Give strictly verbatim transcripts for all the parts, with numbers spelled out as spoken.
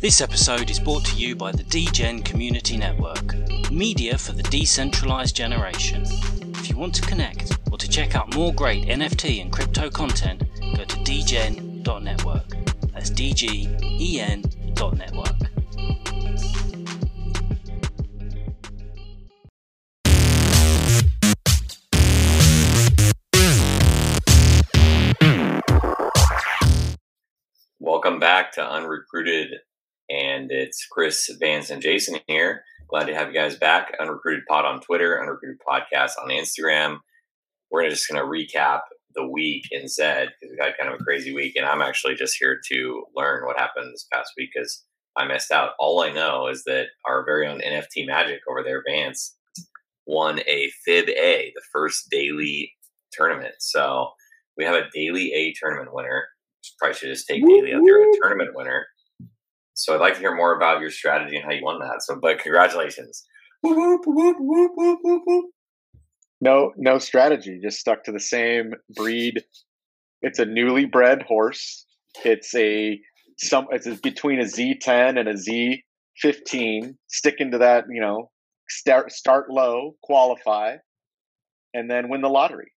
This episode is brought to you by the D G E N Community Network, media for the decentralized generation. If you want to connect or to check out more great N F T and crypto content, go to D G E N dot network. That's D G E N dot network. Welcome back to Unrecruited, and it's Chris, Vance, and Jason here. Glad to have you guys back. Unrecruited Pod on Twitter, Unrecruited Podcast on Instagram. We're just going to recap the week in Z because we've had kind of a crazy week, and I'm actually just here to learn what happened this past week because I missed out. All I know is that our very own N F T Magic over there, Vance, won a Fib A, the first daily tournament. So we have a daily A tournament winner. Probably should just take Daily out there, a tournament winner. So I'd like to hear more about your strategy and how you won that. So, but congratulations. No, no strategy. Just stuck to the same breed. It's a newly bred horse. It's a some. It's between a Z ten and a Z fifteen. Sticking to that, you know, start start low, qualify, and then win the lottery.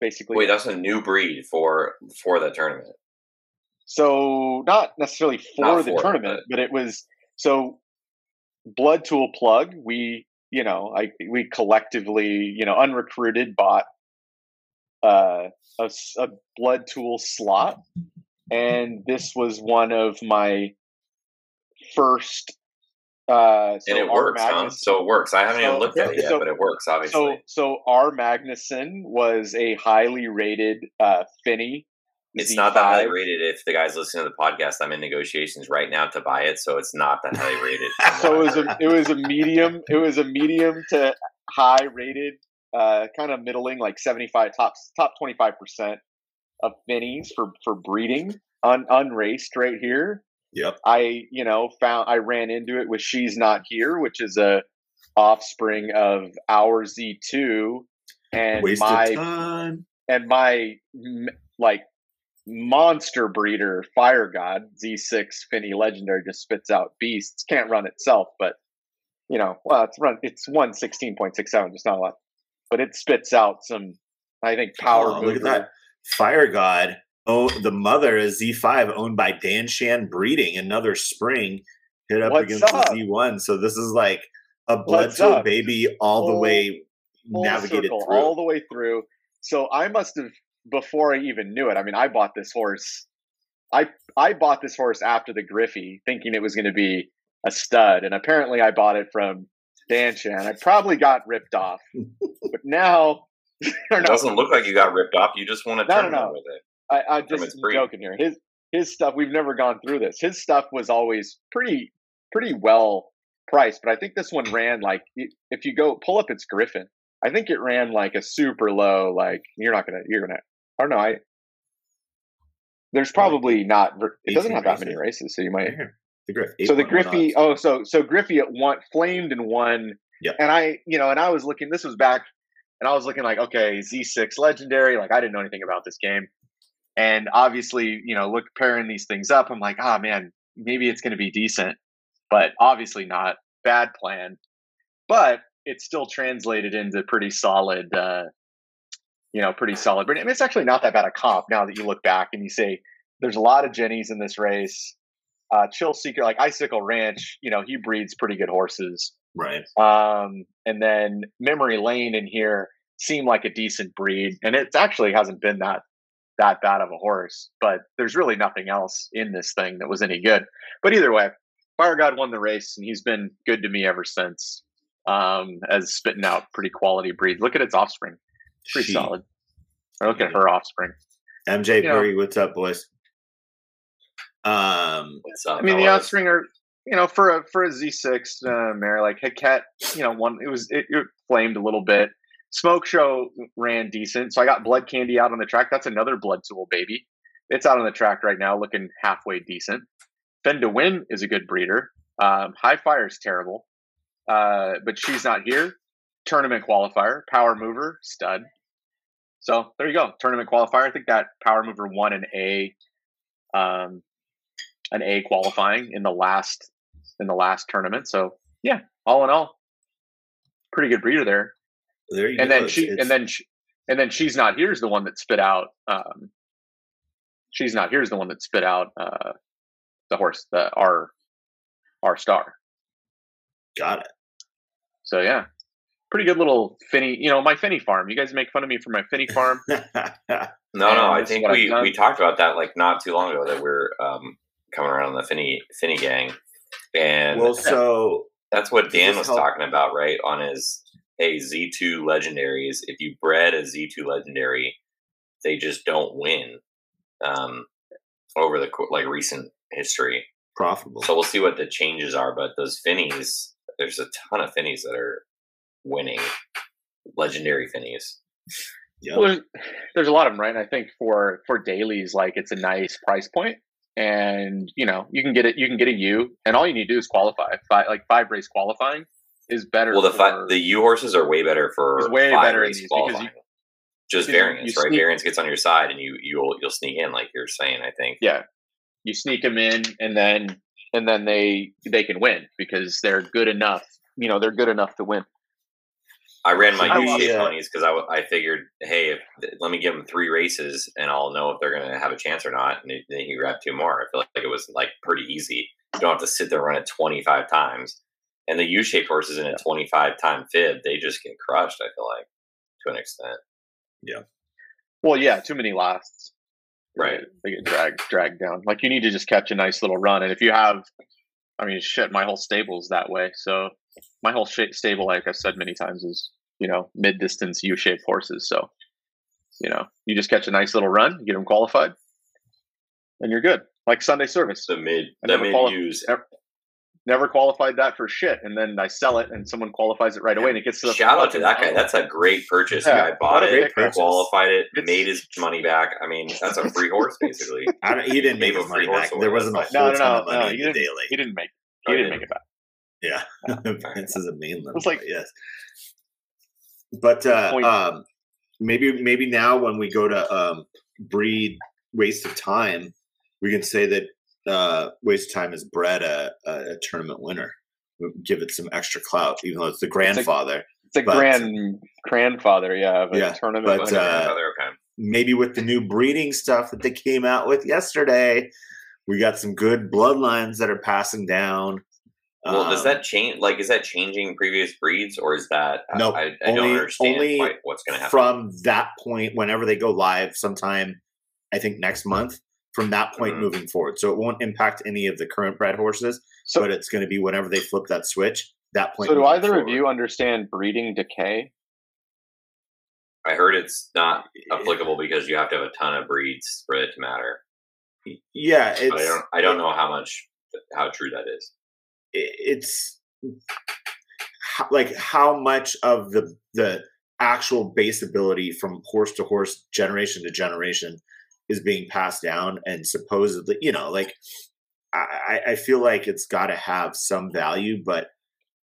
Basically, wait, that's a new breed for for the tournament. So not necessarily for not the for tournament, it, but... but it was so Blood Tool Plug. We, you know, I we collectively, you know, Unrecruited bought uh, a, a Blood Tool slot, and this was one of my first. Uh, so and it works, huh? So it works. I haven't so, even looked at it yet, so, but it works, obviously. So, so R. Magnuson was a highly rated uh, Finny. It's Z five. Not that highly rated. If the guys listening to the podcast, I'm in negotiations right now to buy it, so it's not that highly rated. So it was a it was a medium. It was a medium to high rated, uh, kind of middling, like seventy-five top top twenty-five percent of Finnies for for breeding, un unraced right here. Yep. I you know found I ran into it with She's Not Here, which is a offspring of our Z two and Waste my time. and my like. monster breeder Fire God Z six Finny Legendary just spits out beasts. Can't run itself, but you know, well, it's run. It's one sixteen point six seven. Just not a lot, but it spits out some. I think power. Oh, look at that Fire God. Oh, the mother is Z five, owned by Dan Shan Breeding. Another spring hit up What's against up? the Z one. So this is like a Blood Tool baby, all full, the way navigated circle, through, all the way through. So I must have. Before I even knew it, I mean, I bought this horse. I I bought this horse after the Griffey, thinking it was going to be a stud, and apparently I bought it from Dan Shan. I probably got ripped off, but now it doesn't no, look like you got ripped off. You just want to no, turn no, no. with it. I, I just I'm joking here. His his stuff. We've never gone through this. His stuff was always pretty pretty well priced, but I think this one ran like if you go pull up its Griffin. I think it ran like a super low. Like you're not gonna you're gonna. I don't know. I there's probably not. It doesn't have that many races, so you might. Yeah. So the Griffey. Oh, so so Griffey at one flamed and won. Yeah. And I, you know, and I was looking. This was back, and I was looking like, okay, Z six Legendary. Like I didn't know anything about this game, and obviously, you know, look pairing these things up. I'm like, ah, oh, man, maybe it's going to be decent, but obviously not. Bad plan, but it still translated into pretty solid. Uh, You know, pretty solid. But I mean, it's actually not that bad a comp now that you look back and you say there's a lot of Jennies in this race. Uh, Chill Seeker, like Icicle Ranch, you know, he breeds pretty good horses. Right. Um, and then Memory Lane in here seemed like a decent breed. And it actually hasn't been that, that bad of a horse. But there's really nothing else in this thing that was any good. But either way, Fire God won the race, and he's been good to me ever since um, as spitting out pretty quality breeds. Look at its offspring. Pretty she, solid. I look at her offspring. M J Perry, what's up, boys? Um, what's up, I mean, fellas? The offspring are, you know, for a for a Z six uh, mare like Heket, you know, one it was it, it flamed a little bit. Smoke Show ran decent, so I got Blood Candy out on the track. That's another Blood Tool baby. It's out on the track right now, looking halfway decent. Fend to Win is a good breeder. Um, High Fire is terrible, uh, but She's Not Here. Tournament qualifier, power mover, stud. So there you go. Tournament qualifier. I think that power mover won an A. Um, an A qualifying in the last in the last tournament. So yeah, all in all, pretty good breeder there. There you and go. Then she, and then she, and then she's not here is the one that spit out. Um, she's not here is the one that spit out uh, the horse, the R, R star. Got it. So yeah, pretty good little Finny. You know, my Finny farm. You guys make fun of me for my Finny farm. no, um, no, I think we, we talked about that like not too long ago that we're um, coming around the Finny Finny gang, and well, so that's what Dan was help? talking about, right? On his. Hey, Z two legendaries, if you bred a Z two legendary, they just don't win um, over the like recent history. Profitable. So we'll see what the changes are. But those finnies, there's a ton of finnies that are winning, legendary finnies. Yep. Well, there's, there's a lot of them, right? And I think for for dailies, like it's a nice price point, and you know you can get it. You can get a U, and all you need to do is qualify. Five, like five race qualifying. Is better. Well, the for, the U horses are way better for way better in these qualifying. You, just variance, right? Sneak, variance gets on your side, and you you'll you'll sneak in, like you're saying. I think. Yeah, you sneak them in, and then and then they they can win because they're good enough. You know, they're good enough to win. I ran my U shape ponies because I I figured, hey, if, let me give them three races, and I'll know if they're going to have a chance or not. And then he grabbed two more. I feel like, like it was like pretty easy. You don't have to sit there and run it twenty-five times. And the U-shaped horses in a twenty-five time fib, they just get crushed, I feel like, to an extent. Yeah. Well, yeah, too many lasts. Right. They get dragged dragged down. Like, you need to just catch a nice little run. And if you have, I mean, shit, my whole stable's that way. So my whole stable, like I've said many times, is, you know, mid-distance U-shaped horses. So, you know, you just catch a nice little run, get them qualified, and you're good. Like Sunday service. The mid, the mid-U's. Never qualified that for shit, and then I sell it, and someone qualifies it right away, and it gets to the shout out to that guy. That's a great purchase. Yeah, guy bought it, purchase. qualified it, it's, made his money back. I mean, that's a free horse basically. I don't, he didn't make his money back. There wasn't a whole no, no, ton of money no, he didn't, daily. He didn't make. He oh, didn't make it back. Yeah, this is a main limit. It's like yes, but uh, um, maybe maybe now when we go to um, breed waste of time, we can say that. Uh, waste of time has bred a, a, a tournament winner. We'll give it some extra clout, even though it's the grandfather. It's a, it's a but, grand grandfather, yeah, of a yeah, tournament but, winner. Uh, okay. Maybe with the new breeding stuff that they came out with yesterday, we got some good bloodlines that are passing down. Well, um, does that change? Like, is that changing previous breeds, or is that no? I, I only, don't understand only quite what's going to happen from that point. Whenever they go live, sometime I think next month. From that point mm-hmm. moving forward. So it won't impact any of the current bred horses, so, but it's going to be whenever they flip that switch, that point. So do either forward. of you understand breeding decay? I heard it's not applicable because you have to have a ton of breeds for it to matter. Yeah. It's, I don't, I don't know how much, how true that is. It's like how much of the, the actual base ability from horse to horse, generation to generation, is being passed down, and supposedly, you know, like I, I feel like it's got to have some value, but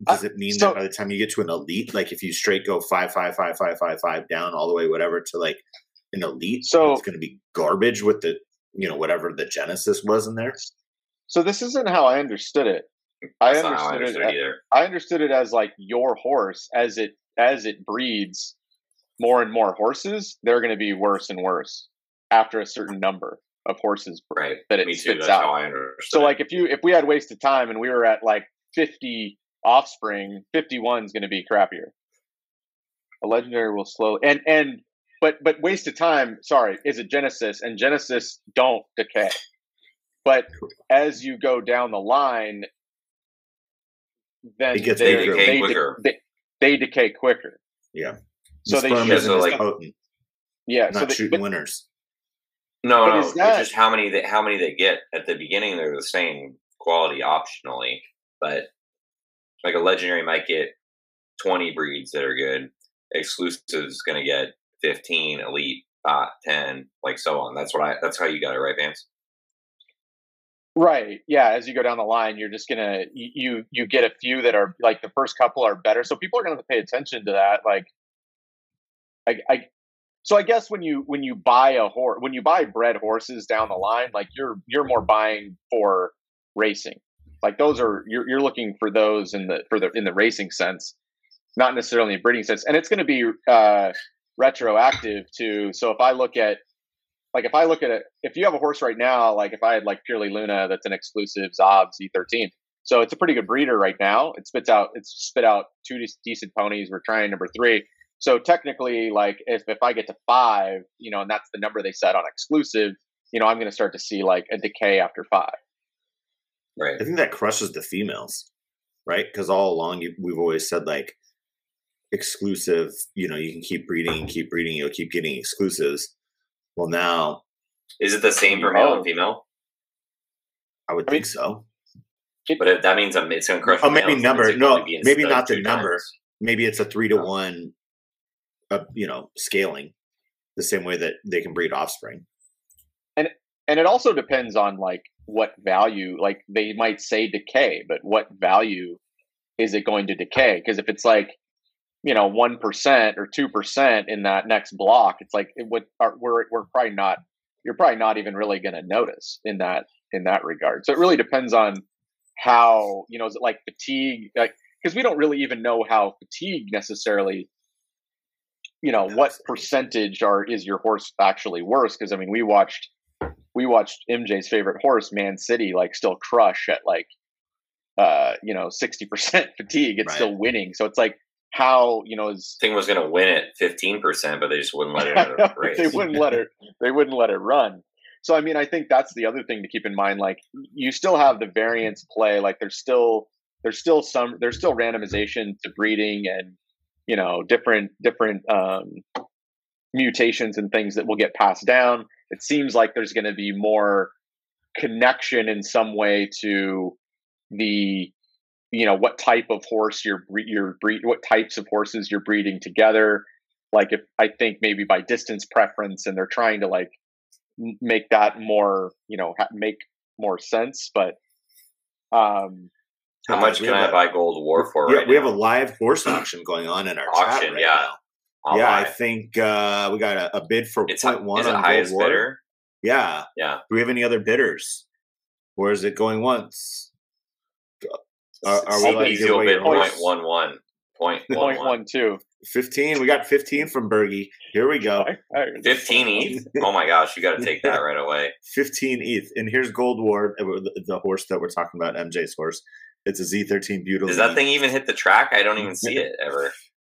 does it mean uh, so, that by the time you get to an elite, like if you straight go five, five, five, five, five, five down all the way, whatever, to like an elite, so it's going to be garbage with the, you know, whatever the genesis was in there. So this isn't how I understood it. I understood, I understood it. Either. I understood it as like your horse as it as it breeds more and more horses, they're going to be worse and worse. After a certain number of horses right. that it Me spits too. out. So like if you if we had wasted time and we were at like fifty offspring, fifty-one is going to be crappier. A legendary will slow and and but but wasted time, sorry, is a genesis, and genesis don't decay. But as you go down the line, then they, they decay they quicker. De they, they decay quicker. Yeah. So the they should so like potent. Yeah, not so shooting but, winners. No, but no, it's just how many that how many they get at the beginning. They're the same quality optionally, but like a legendary might get twenty breeds that are good. Exclusive is going to get fifteen, elite uh, ten, like so on. That's what I. That's how you got it, right, Vance? Right. Yeah. As you go down the line, you're just gonna you you get a few that are like the first couple are better, so people are going to pay attention to that. Like, I. I So I guess when you when you buy a horse when you buy bred horses down the line, like you're you're more buying for racing. Like those are, you're, you're looking for those in the, for the, in the racing sense, not necessarily in breeding sense. And it's going to be uh, retroactive to, so if I look at, like, if I look at it, if you have a horse right now, like if I had like Purely Luna, that's an exclusive Zob's E thirteen. So it's a pretty good breeder right now. It spits out, it's spit out two de decent ponies. We're trying number three. So technically, like if, if I get to five, you know, and that's the number they set on exclusive, you know, I'm going to start to see like a decay after five. Right. I think that crushes the females, right? Because all along you, we've always said like exclusive, you know, you can keep breeding and keep breeding, you'll keep getting exclusives. Well, now. Is it the same for male and female? I would I think mean, so. It, but if that means I'm, it's going to crush. Oh, maybe number. No, maybe not the number. Times. Maybe it's a three to one, uh, you know, scaling the same way that they can breed offspring. And and it also depends on like what value, like they might say decay, but what value is it going to decay? Because if it's like, you know, one percent or two percent in that next block, it's like it would, we're we're probably not. You're probably not even really going to notice in that in that regard. So it really depends on how, you know, is it like fatigue, like because we don't really even know how fatigue necessarily, you know, what percentage are is your horse actually worse? Because I mean, we watched we watched M J's favorite horse, Man City, like still crush at like uh you know sixty percent fatigue. It's right. Still winning. So it's like, how, you know, is thing was going to win at fifteen percent, but they just wouldn't let it race. They wouldn't let it. They wouldn't let it run. So, I mean, I think that's the other thing to keep in mind. Like, you still have the variance play. Like, there's still there's still some there's still randomization to breeding, and you know, different different um, mutations and things that will get passed down. It seems like there's going to be more connection in some way to the, you know, what type of horse you're you're breed, what types of horses you're breeding together. Like, if I think maybe by distance preference, and they're trying to like make that more, you know, make more sense. But um how much can I buy Gold War for? Yeah, we have a live horse auction going on in our auction. Yeah, yeah. I think uh we got a, a bid for point one on Gold War. Yeah, yeah. Do we have any other bidders? Or is it going once? Are, are we like point one one, point one one, point one two. fifteen. We got fifteen from Bergie. Here we go. fifteen E T H. Oh my gosh, you got to take that right away. fifteen E T H. And here's Gold Ward, the, the horse that we're talking about, M J's horse. It's a Z thirteen Beautiful. Does that thing even hit the track? I don't even see it ever.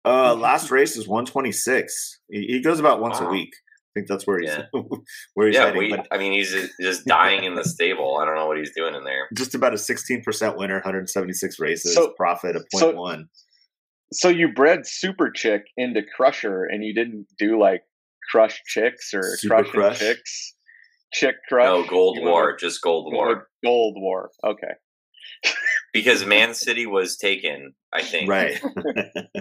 Uh, last race is one twenty-six. He, he goes about once wow. a week. I think that's where he's yeah. where he's yeah, heading. We, I mean, he's just, just dying in the stable. I don't know what he's doing in there. Just about a sixteen percent winner, one hundred seventy-six races, so, profit of point so, one. So you bred Super Chick into Crusher, and you didn't do like Crush Chicks or Super Crush, crush. Chicks, Chick Crush. No, Gold you War, went, just Gold War, Gold War. Okay. Because Man City was taken, I think. Right.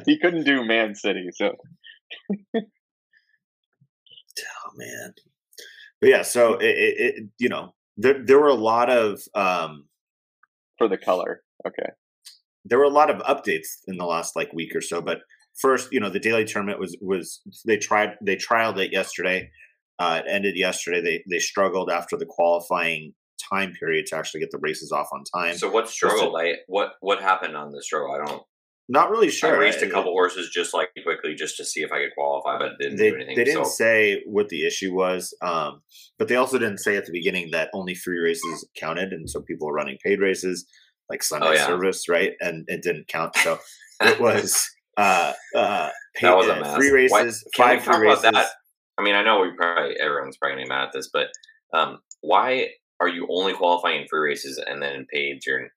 He couldn't do Man City, so. Oh man, but yeah. So it, it, it you know, there there were a lot of um, for the color. Okay, there were a lot of updates in the last like week or so. But first, you know, the daily tournament was was they tried they trialed it yesterday. Uh, it ended yesterday. They they struggled after the qualifying time period to actually get the races off on time. So what struggled? I what what happened on the struggle? I don't. Not really sure. I raced a couple horses just like quickly just to see if I could qualify, but didn't they, do anything. They didn't so. say what the issue was, um, but they also didn't say at the beginning that only free races counted, and so people were running paid races like Sunday oh, yeah. service, right? And it didn't count, so it was uh, uh, paid, that was a mess. Free races, Can five free races. That? I mean, I know we probably everyone's probably gonna be mad at this, but um, why are you only qualifying in free races and then in paid you're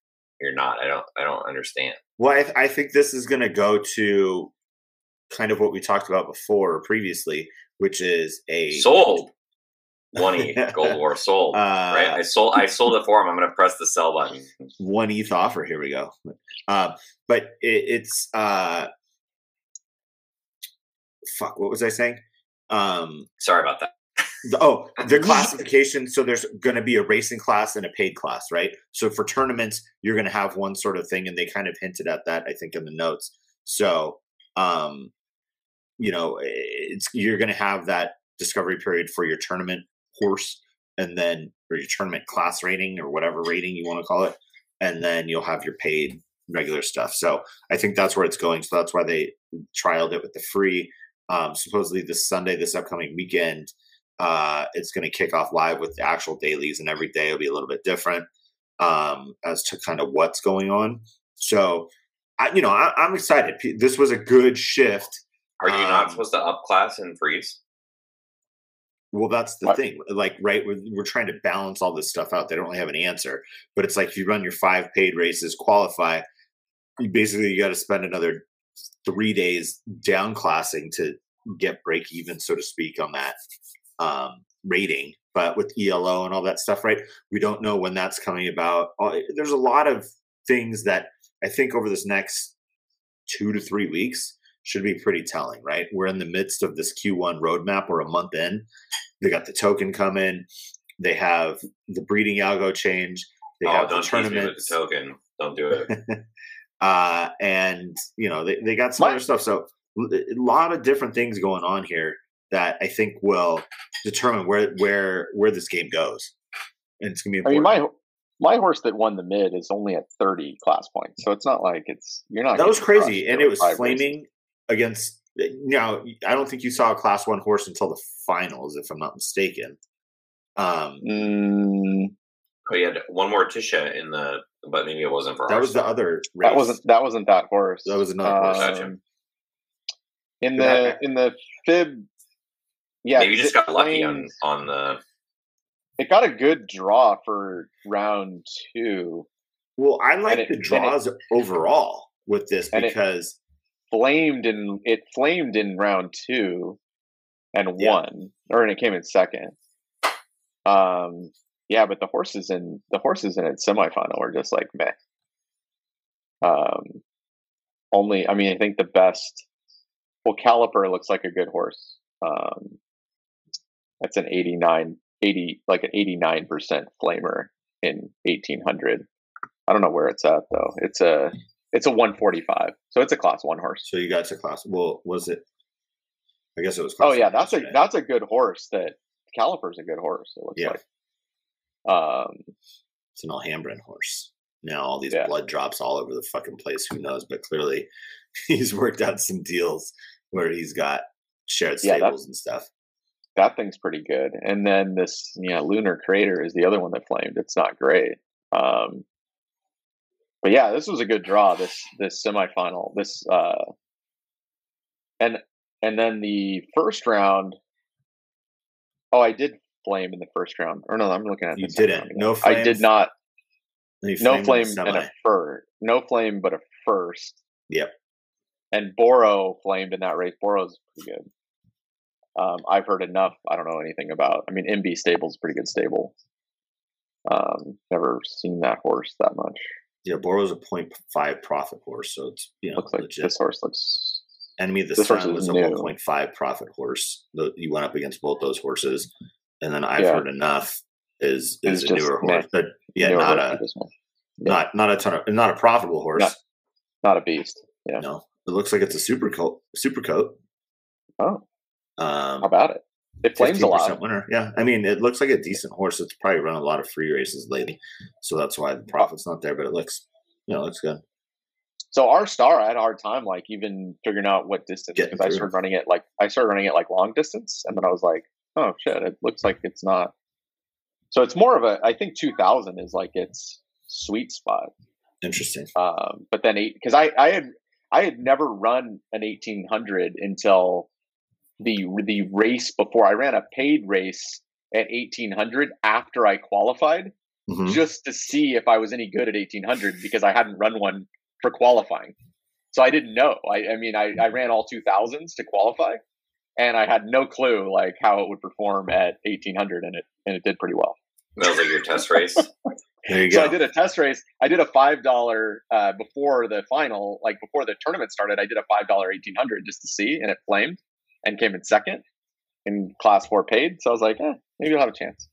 you're not? I don't I don't understand. Well, I, th I think this is going to go to kind of what we talked about before or previously, which is a sold one E Gold War sold. Uh, right, I sold. I sold it for him. I'm going to press the sell button. One E T H offer. Here we go. Uh, but it, it's uh, fuck. What was I saying? Um, Sorry about that. The, oh, the classification. So there's going to be a racing class and a paid class, right? So for tournaments, you're going to have one sort of thing. And they kind of hinted at that, I think, in the notes. So, um, you know, it's, you're going to have that discovery period for your tournament horse. and then or your tournament class rating or whatever rating you want to call it, and then you'll have your paid regular stuff. So I think that's where it's going. So that's why they trialed it with the free. Um, supposedly this Sunday, this upcoming weekend, uh, it's going to kick off live with the actual dailies, and every day will be a little bit different um, as to kind of what's going on. So, I, you know, I, I'm excited. This was a good shift. Are you um, not supposed to up class and freeze? Well, that's the what? thing. Like, right, we're, we're trying to balance all this stuff out. They don't really have an answer. But it's like if you run your five paid races, qualify, you basically you got to spend another three days down classing to get break even, so to speak, on that um, rating. But with E L O and all that stuff, right, we don't know when that's coming about. There's a lot of things that I think over this next two to three weeks should be pretty telling, right? We're in the midst of this Q one roadmap. We're a month in. They got the token coming. They have the breeding algo change. They oh, have don't the tournament the token. Don't do it. Uh, and, you know, they, they got some other stuff. So a lot of different things going on here that I think will determine where where where this game goes. And it's going to be important. I mean, my, my horse that won the mid is only at thirty class points. So it's not like it's – you're not – That was crazy. And it was flaming against – now, I don't think you saw a class one horse until the finals, if I'm not mistaken. Um, mm. Oh, yeah, one more Tisha in the – but maybe it wasn't for that. Horse. Was the other race. That wasn't that wasn't that horse. That was another horse. Um, gotcha. In the that, in the Fib, yeah, maybe you just got lucky on on the. It got a good draw for round two. Well, I like it, the draws it, overall with this because it flamed in it flamed in round two, and yeah. won, or and it came in second. Um. Yeah, but the horses in the horses in its semifinal were just like meh. Um, only, I mean, I think the best. Well, Caliper looks like a good horse. Um, that's an eighty-nine, eighty, like an eighty-nine percent flamer in eighteen hundred. I don't know where it's at though. It's a it's a one forty-five, so it's a class one horse. So you got to class. Well, was it? I guess it was. Class oh yeah, that's yesterday. a that's a good horse. That Caliper's a good horse. It looks yeah. like. Um, it's an Alhambra horse. Now all these yeah. blood drops all over the fucking place. Who knows? But clearly, he's worked out some deals where he's got shared stables yeah, and stuff. That thing's pretty good. And then this, yeah, Lunar Crater is the other one that flamed. It's not great. Um, but yeah, this was a good draw. This this semifinal. This uh, and and then the first round. Oh, I did. Flame in the first round, or no? I'm looking at you didn't. No, flames. I did not. No flame and a fur. No flame, but a first. Yep. And Boro flamed in that race. Boro's pretty good. Um, I've heard enough. I don't know anything about. I mean, M B Stable's a pretty good stable. Um, never seen that horse that much. Yeah, Boro's a point five profit horse, so it's you know looks like legit. This horse looks. Enemy of the Sun was a one point five profit horse. You went up against both those horses. And then I've yeah. heard enough is is a newer horse, but yeah, not a yeah. not not a ton of not a profitable horse, not, not a beast. Yeah, no, it looks like it's a super coat. Super coat. Oh, um, how about it? It flames a lot. Winner. Yeah, I mean, it looks like a decent horse. It's probably run a lot of free races lately, so that's why the profit's not there. But it looks, you know, it looks good. So our star, I had a hard time like even figuring out what distance because I started running it like I started running it like long distance, and then I was like. Oh shit! It looks like it's not. So it's more of a. I think two thousand is like its sweet spot. Interesting. Um, but then eight because I, I had I had never run an eighteen hundred until the the race before I ran a paid race at eighteen hundred after I qualified mm-hmm. just to see if I was any good at eighteen hundred because I hadn't run one for qualifying. So I didn't know. I, I mean I, I ran all two thousands to qualify. And I had no clue like how it would perform at eighteen hundred, and it and it did pretty well. That was like your test race. There you go. So I did a test race. I did a five dollar uh, before the final, like before the tournament started. I did a five dollar eighteen hundred just to see, and it flamed and came in second in class four paid. So I was like, eh, maybe I'll have a chance.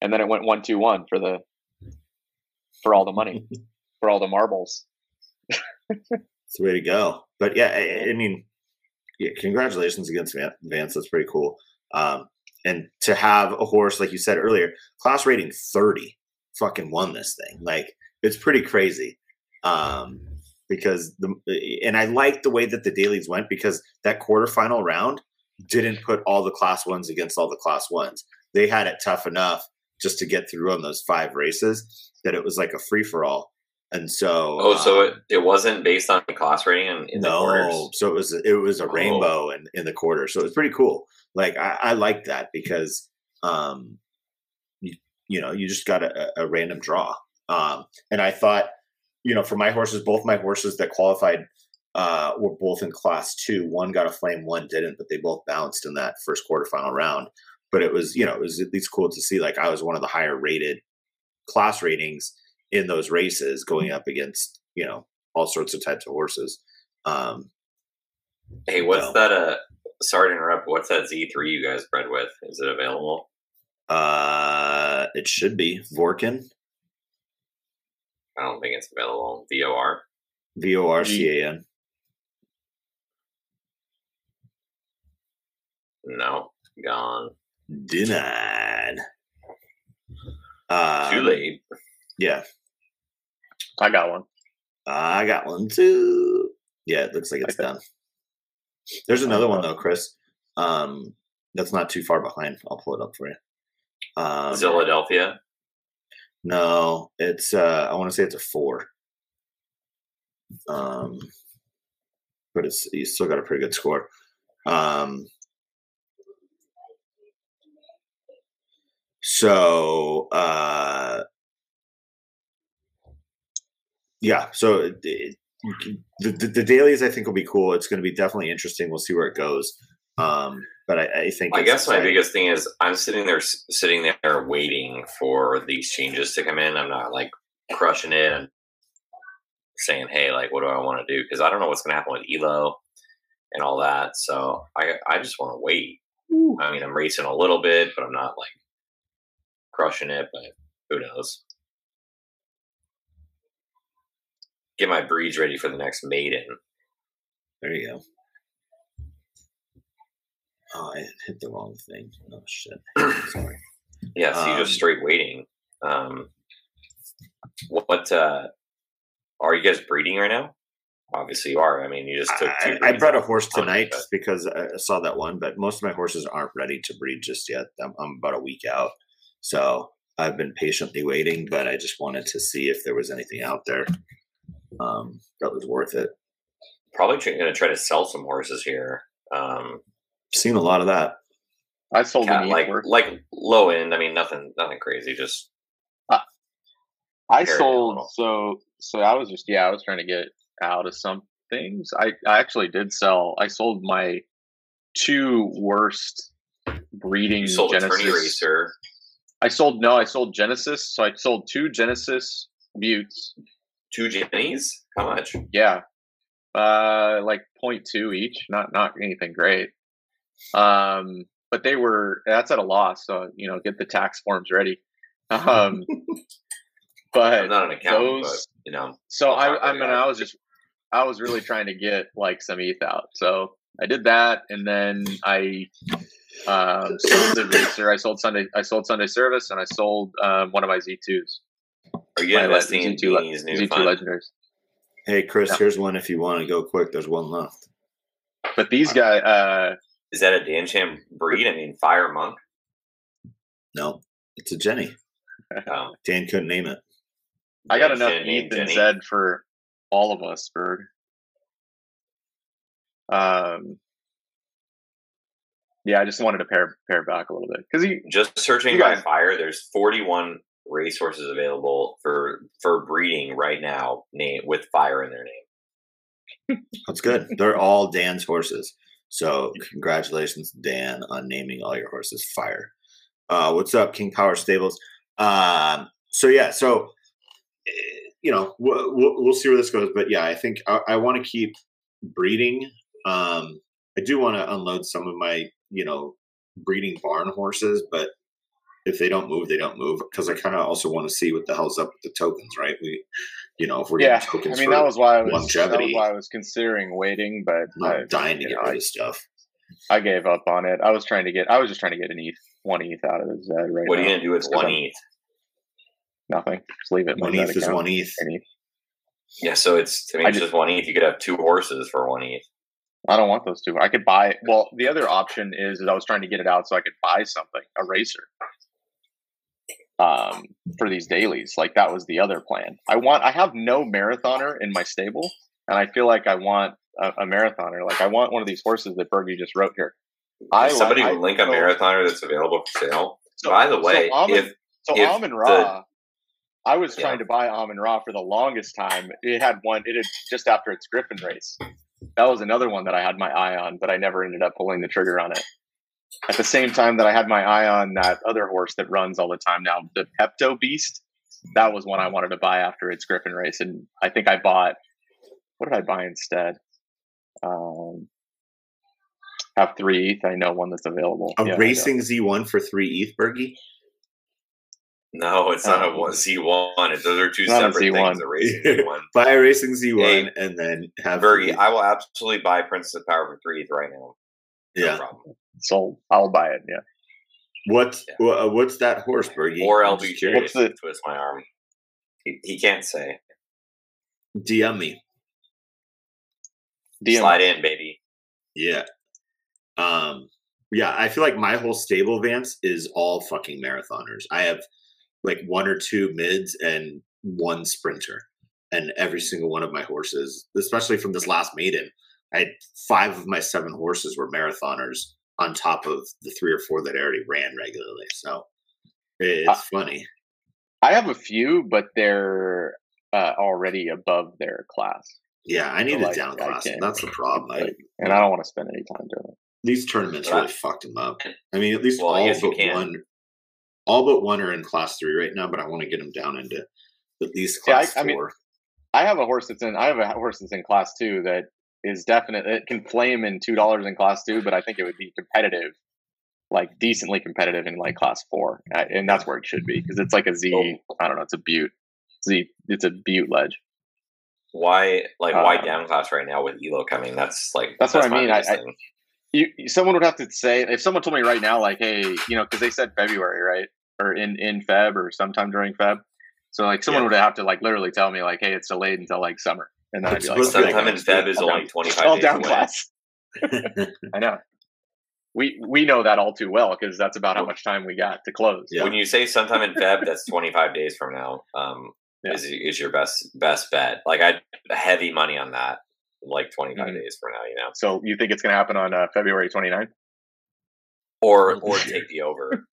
And then it went one two one for the for all the money for all the marbles. It's the way to go. But yeah, I, I mean. Yeah, congratulations against Vance. That's pretty cool. Um, And to have a horse, like you said earlier, class rating thirty, fucking won this thing. Like, it's pretty crazy. Um, because the, and I liked the way that the dailies went, because that quarterfinal round didn't put all the class ones against all the class ones. They had it tough enough just to get through on those five races that it was like a free for all. And so, oh, um, so it, it wasn't based on the class rating in, in no, the quarters. So it was it was a oh. rainbow in, in the quarter. So it was pretty cool. Like I, I like that because um, you, you know you just got a, a random draw. Um, and I thought, you know, for my horses, both my horses that qualified uh, were both in class two. One got a flame, one didn't, but they both bounced in that first quarterfinal round. But it was, you know, it was at least cool to see. Like I was one of the higher rated class ratings in those races, going up against, you know, all sorts of types of horses. Um, hey, what's so. that? Uh, sorry to interrupt. What's that Z three you guys bred with? Is it available? Uh, it should be Vorkin. I don't think it's available. V O R. V O R C A N. No, gone. Denied. Uh, Too late. Yeah. I got one. I got one too. Yeah, it looks like it's done. There's another one though, Chris. Um, that's not too far behind. I'll pull it up for you. Um, Philadelphia. No, it's. Uh, I want to say it's a four. Um, but it's you still got a pretty good score. Um. So. Uh, Yeah, so the, the, the dailies I think will be cool. It's going to be definitely interesting. We'll see where it goes. Um, but I, I think I guess exciting. My biggest thing is I'm sitting there, sitting there waiting for these changes to come in. I'm not like crushing it and saying, "Hey, like, what do I want to do?" Because I don't know what's going to happen with E L O and all that. So I I just want to wait. Ooh. I mean, I'm racing a little bit, but I'm not like crushing it. But who knows? Get my breeds ready for the next maiden. There you go. Oh, I hit the wrong thing. Oh shit! Sorry. Yeah, so um, you're just straight waiting. Um, what, what uh, are you guys breeding right now? Obviously, you are. I mean, you just took. Two I, I bred a horse tonight but... because I saw that one, but most of my horses aren't ready to breed just yet. I'm, I'm about a week out, so I've been patiently waiting. But I just wanted to see if there was anything out there. Um, that was worth it. Probably tr- gonna try to sell some horses here. Um, seen a lot of that. I sold cat, like work. like low end. I mean, nothing, nothing crazy. Just uh, I sold. So, so I was just yeah, I was trying to get out of some things. I, I actually did sell. I sold my two worst breeding. You sold Genesis. Attorney Racer. I sold no. I sold Genesis. So I sold two Genesis Buttes. Two Jennies? How much? Yeah. Uh, like zero point two each. Not not anything great. Um, but they were, that's at a loss. So, you know, get the tax forms ready. Um, but I'm not an accountant, those, but, you know. So I, I mean, I was just, I was really trying to get like some E T H out. So I did that. And then I um, sold the Racer. I sold Sunday, I sold Sunday Service and I sold um, one of my Z twos. Are you investing in these new legendaries? Hey, Chris, yeah. Here's one if you want to go quick. There's one left. But these guys... Uh, Is that a Dansham breed? I mean, Fire Monk? No, it's a Jenny. Oh. Dan couldn't name it. I got enough E T H and Zed for all of us, Berg. Um, yeah, I just wanted to pair, pair back a little bit. Cause he, just searching by Fire, there's forty-one... racehorses available for for breeding right now, name with Fire in their name. That's good. They're all Dan's horses. So congratulations, Dan, on naming all your horses Fire. Uh, what's up, King Power Stables? Um, so yeah, so you know we'll, we'll, we'll see where this goes, but yeah, I think I, I want to keep breeding. Um, I do want to unload some of my you know breeding barn horses, but. If they don't move, they don't move. Because I kind of also want to see what the hell's up with the tokens, right? We, you know, if we're yeah, getting tokens I mean, for that was why I was, longevity. That was why I was considering waiting, but I'm dying to get rid of stuff. I gave up on it. I was trying to get. I was just trying to get an E T H, one E T H out of Z right What now. Are you gonna do with one E T H? Nothing. Just leave it. One E T H is one E T H. Yeah, so it's to me, it's just one E T H. You could have two horses for one E T H. I don't want those two. I could buy. Well, the other option is, is I was trying to get it out so I could buy something, a racer, um, for these dailies. Like that was the other plan. I want. I have no marathoner in my stable, and I feel like I want a, a marathoner. Like I want one of these horses that Bergy just wrote here. I somebody I, link I, a marathoner that's available for sale. So, by the way, so Almond, if so, if Almond Ra. I was trying yeah. to buy Alhambra for the longest time. It had one. It had just after its Griffin race. That was another one that I had my eye on, but I never ended up pulling the trigger on it. At the same time that I had my eye on that other horse that runs all the time now, the Pepto Beast, that was one I wanted to buy after its Griffin race. And I think I bought, what did I buy instead? Um, have three E T H. I know one that's available. A yeah, racing Z one for three E T H, Bergy? No, it's not um, a Z one. It, those are two separate things. A racing Z one. Buy a racing Z one yeah. and then have Bergy. I will absolutely buy Princess of Power for three E T H right now. Yeah, no problem. So I'll buy it. Yeah. What's yeah. Uh, what's that horse, Bergy? Or I'll be curious. The... Twist my arm. He, he can't say. D M me. D M Slide in, baby. Yeah. Um. Yeah, I feel like my whole stable, Vance, is all fucking marathoners. I have. Like one or two mids and one sprinter, and every single one of my horses, especially from this last maiden, I had five of my seven horses were marathoners on top of the three or four that I already ran regularly. So it's uh, funny. I have a few, but they're uh, already above their class. Yeah, I need so, a like, down class. And that's the problem. Like, and I don't want to spend any time doing it. These tournaments really I, fucked them up. I mean, at least well, all but one. All but one are in class three right now, but I want to get them down into at least class yeah, I, I four. Mean, I have a horse that's in. I have a horse that's in class two that is definite. It can flame in two dollars in class two, but I think it would be competitive, like decently competitive in like class four, and that's where it should be because it's like a Z. I don't know. It's a butte. Z. It's a butte ledge. Why like why um, down class right now with Elo coming? That's like that's, that's what I mean. I, I you someone would have to say if someone told me right now, like, hey, you know, because they said February, right? Or in, in Feb or sometime during Feb. So like someone yeah. would have to like literally tell me like, hey, it's delayed until like summer. And then I'd be like, sometime in Feb is only twenty-five all days down away. Class. I know. We we know that all too well because that's about how much time we got to close. Yeah. When you say sometime in Feb, that's twenty-five days from now. Um, yeah. is is your best best bet. Like I'd heavy money on that. Like twenty-five mm-hmm. days from now, you know. So you think it's going to happen on uh, February twenty-ninth? Or or take the over.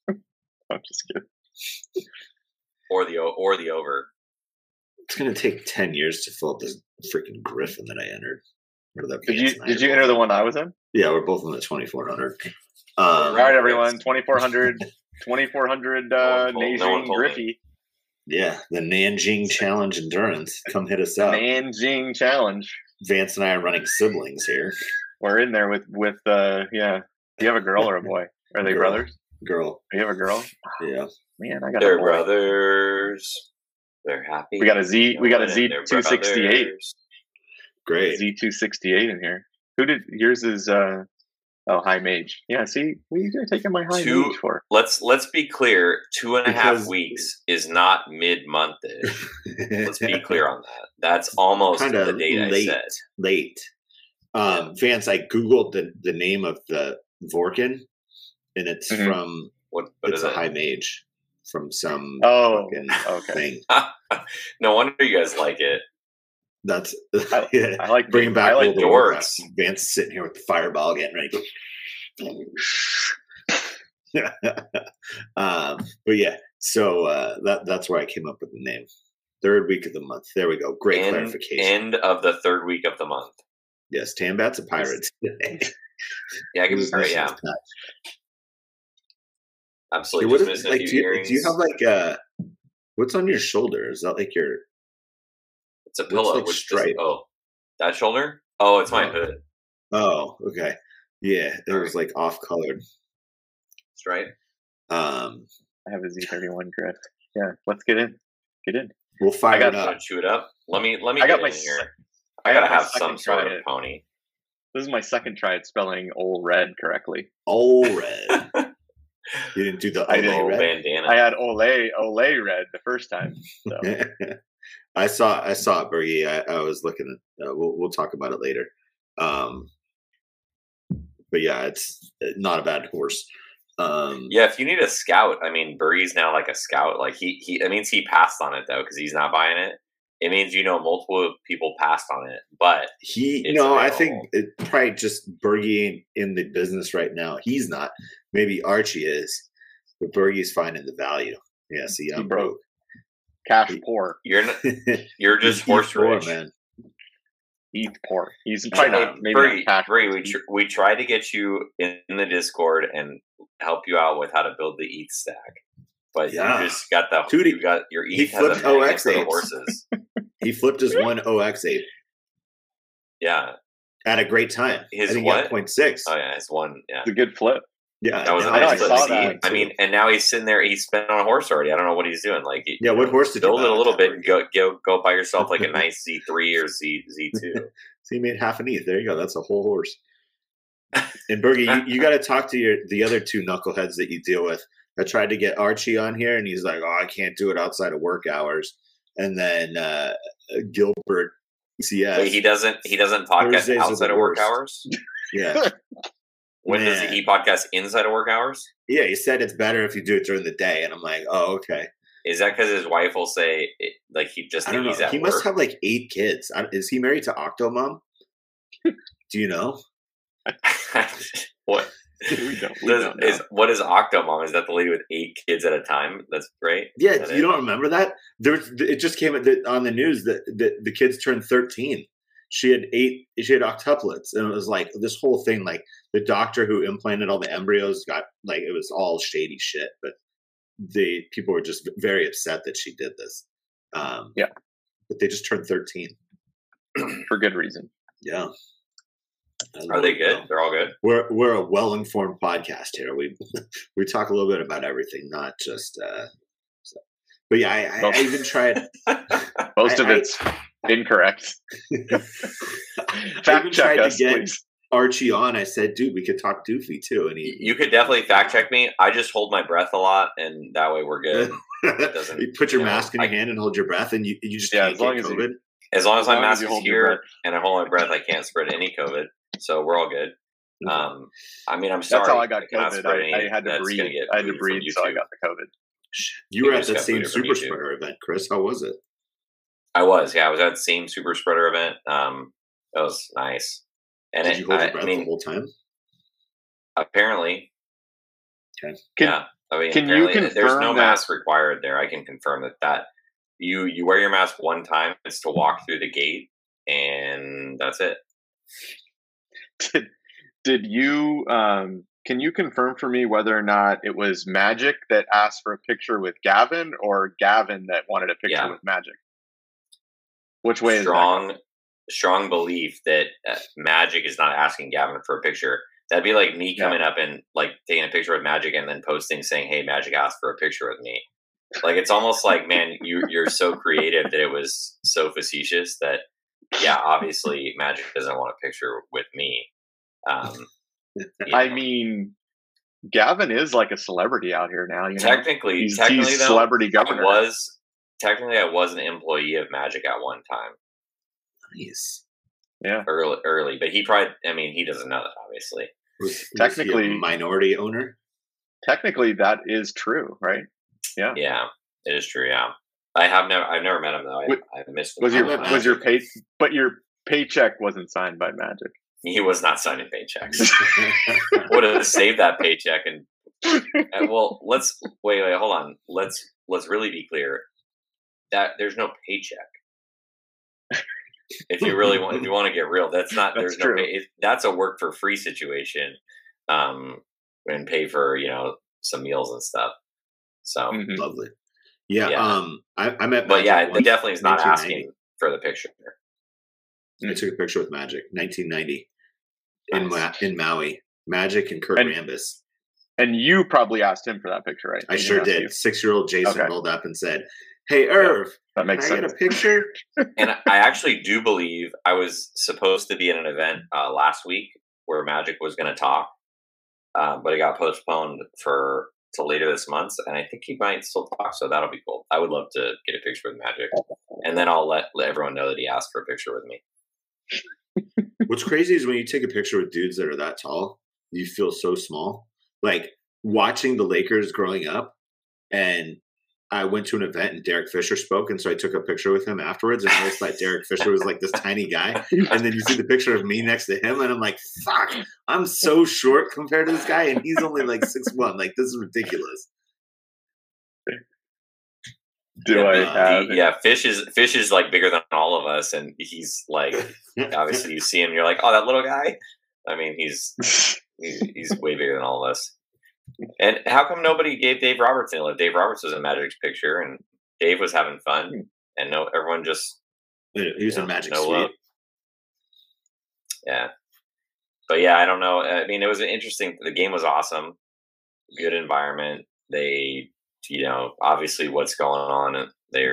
I'm just kidding. Or the or the over. It's gonna take ten years to fill up this freaking Griffin that I entered. Or that did you did you enter the one I was in? Yeah, we're both in the twenty-four hundred. Um, All right, everyone, twenty-four hundred, twenty-four hundred uh, no Nanjing no Griffey. Yeah, the Nanjing Challenge Endurance. Come hit us up. Nanjing Challenge. Vance and I are running siblings here. We're in there with with uh, yeah. Do you have a girl or a boy? Are they girl. brothers? Girl. Do you have a girl? Yeah. Man, I got They're a boy. brothers. They're happy. We got a Z we got a Z two sixty-eight. Great. Z two sixty-eight in here. Who did yours is uh oh high mage. Yeah, see, what are you guys taking my high two, mage for? Let's let's be clear, two and a because... half weeks is not mid month ish. Let's be clear on that. That's almost kinda the date late, I said. Late. Um yeah. Vance, I Googled the, the name of the Vorkin. And it's mm-hmm. from what? what it's a that? high mage from some oh okay thing. No wonder you guys like it. That's I, yeah. I like bringing back I like dorks. Vance sitting here with the fireball getting ready. um, but yeah, so uh, that that's where I came up with the name. Third week of the month. There we go. Great end, clarification. End of the third week of the month. Yes, Tambat's a pirate today. Yeah, I can be pirate. Yeah. Patch. Absolutely. Hey, if, like, do, you, do you have like a what's on your shoulder? Is that like your? It's a pillow. Like which stripe? Is, oh, that shoulder? Oh, it's my oh. hood. Oh, okay. Yeah, it All was right. like off colored. Stripe. Um, I have a Z thirty-one grip. Yeah, let's get in. Get in. We'll fire I gotta it up. Chew it up. Let me. Let me. I get got in my. Here. I, I gotta got have some sort of pony. This is my second try at spelling Ole Red correctly. Ole Red. You didn't do the I Ole Red bandana. I had Ole Ole Red the first time. So. I saw I saw it, Bergie. I, I was looking at. Uh, we'll we'll talk about it later. Um, but yeah, it's not a bad horse. Um, yeah, if you need a scout, I mean, Bergie's now like a scout. Like he he, it means he passed on it though because he's not buying it. It means, you know, multiple people passed on it, but he, no, I think it probably just Bergie ain't in the business right now. He's not. Maybe Archie is, but Bergie's finding the value. Yeah. See, I'm broke. broke. Cash he, poor. You're not, you're just horse rich. Poor, man. He's poor. He's probably uh, not, maybe Bergie, not cash Bergie, we, tr we tried to get you in the Discord and help you out with how to build the E T H stack. But yeah. you just got that. You got your E T H. He flipped O X apes. Horses. He flipped his one O X ape. Yeah. At a great time. His I think what? point six. Oh, yeah. His one. Yeah. It's a good flip. Yeah. That was a nice flip. I, I mean, and now he's sitting there. He's spent on a horse already. I don't know what he's doing. Like, yeah, what know, horse did build you build it a little bit and go, go, go buy yourself like a nice Z three or Z, Z two. So you made half an E T H. There you go. That's a whole horse. And Bergie, you, you got to talk to your the other two knuckleheads that you deal with. I tried to get Archie on here, and he's like, oh, I can't do it outside of work hours. And then uh, Gilbert, C S. Wait, he doesn't he doesn't podcast Thursdays outside of work hours? Yeah. When Man. does he podcast inside of work hours? Yeah, he said it's better if you do it during the day. And I'm like, oh, okay. Is that because his wife will say, it, like, he just thinks he's at He work? Must have, like, eight kids. Is he married to Octomom? Do you know? What? We don't, we Does, don't is, what is Octomom? Is that the lady with eight kids at a time? That's great. Yeah, that you it? don't remember that? There, it just came on the news that the, the kids turned thirteen. She had eight. She had octuplets, and it was like this whole thing. Like the doctor who implanted all the embryos got like it was all shady shit. But the people were just very upset that she did this. Um, yeah, but they just turned thirteen for good reason. Yeah. Are they good? Know. They're all good. We're we're a well informed podcast here. We we talk a little bit about everything, not just. Uh, so. But yeah, I, I, I even tried. Most I, of it's I, incorrect. fact I even check tried us, to get please. Archie on. I said, dude, we could talk Doofy too, and he. You could definitely fact check me. I just hold my breath a lot, and that way we're good. It doesn't. You put your you mask know, in your I, hand and hold your breath, and you you just yeah. As long as, you, as long as my mask is here and I hold my breath, I can't spread any COVID. So we're all good. Um, I mean, I'm sorry. That's how I got COVID. I, I had to breathe. I had to breathe, so I got the COVID. You were at the same super spreader event, Chris. How was it? I was. Yeah, I was at the same super spreader event. Um, that was nice. And did you hold your breath the whole time? Apparently. Okay. Yeah. I mean, can you confirm there's no mask required there? I can confirm that that you you wear your mask one time. It's to walk through the gate, and that's it. Did, did you, um, can you confirm for me whether or not it was Magic that asked for a picture with Gavin or Gavin that wanted a picture yeah. with Magic? Which way strong, is that? Strong belief that uh, Magic is not asking Gavin for a picture. That'd be like me coming yeah. up and like taking a picture with Magic and then posting saying, hey, Magic asked for a picture with me. Like, it's almost like, man, you, you're so creative that it was so facetious that, yeah, obviously Magic doesn't want a picture with me. Um, you know. I mean, Gavin is like a celebrity out here now. You technically, know? He's, technically, he's though, celebrity governor. I was technically I was an employee of Magic at one time. Nice, yeah, early, early. But he probably, I mean, he doesn't know that obviously. Was, technically, was he a minority owner. Technically, that is true, right? Yeah, yeah, it is true. Yeah, I have never, I've never met him though. I, was, I missed. Him was your was Magic. your pay? But your paycheck wasn't signed by Magic. He was not signing paychecks. Would have saved that paycheck and, and well, let's wait, wait, hold on. Let's let's really be clear that there's no paycheck. If you really want, if you want to get real, that's not that's there's true. no. Pay, it, that's a work for free situation, um, and pay for you know some meals and stuff. So mm-hmm. lovely, yeah. yeah. Um, I, I met, but yeah, it definitely is not asking for the picture. Mm-hmm. I took a picture with Magic, nineteen ninety. In, Ma in Maui, Magic and Kurt and, Rambis. And you probably asked him for that picture, right? I, I sure did. Six-year-old Jason okay. rolled up and said, Hey, Irv, that makes sense. I get a picture. And I actually do believe I was supposed to be at an event uh, last week where Magic was going to talk, uh, but it got postponed for to later this month. And I think he might still talk, so that'll be cool. I would love to get a picture with Magic, and then I'll let, let everyone know that he asked for a picture with me. What's crazy is when you take a picture with dudes that are that tall, you feel so small. Like watching the Lakers growing up, and I went to an event and Derek Fisher spoke, and so I took a picture with him afterwards, and I noticed that Derek Fisher was like this tiny guy, and then you see the picture of me next to him, and I'm like, fuck, I'm so short compared to this guy, and he's only like six one. Like, this is ridiculous. Do yeah, I have? Uh, yeah, Fish is Fish is like bigger than all of us, and he's like, obviously you see him, you're like, oh, that little guy. I mean, he's he's way bigger than all of us. And how come nobody gave Dave Roberts a? Dave Roberts was in Magic's picture, and Dave was having fun, and no, everyone just he was in Magic's suite. Yeah, but yeah, I don't know. I mean, it was an interesting. The game was awesome, good environment. They, you know, obviously what's going on, and they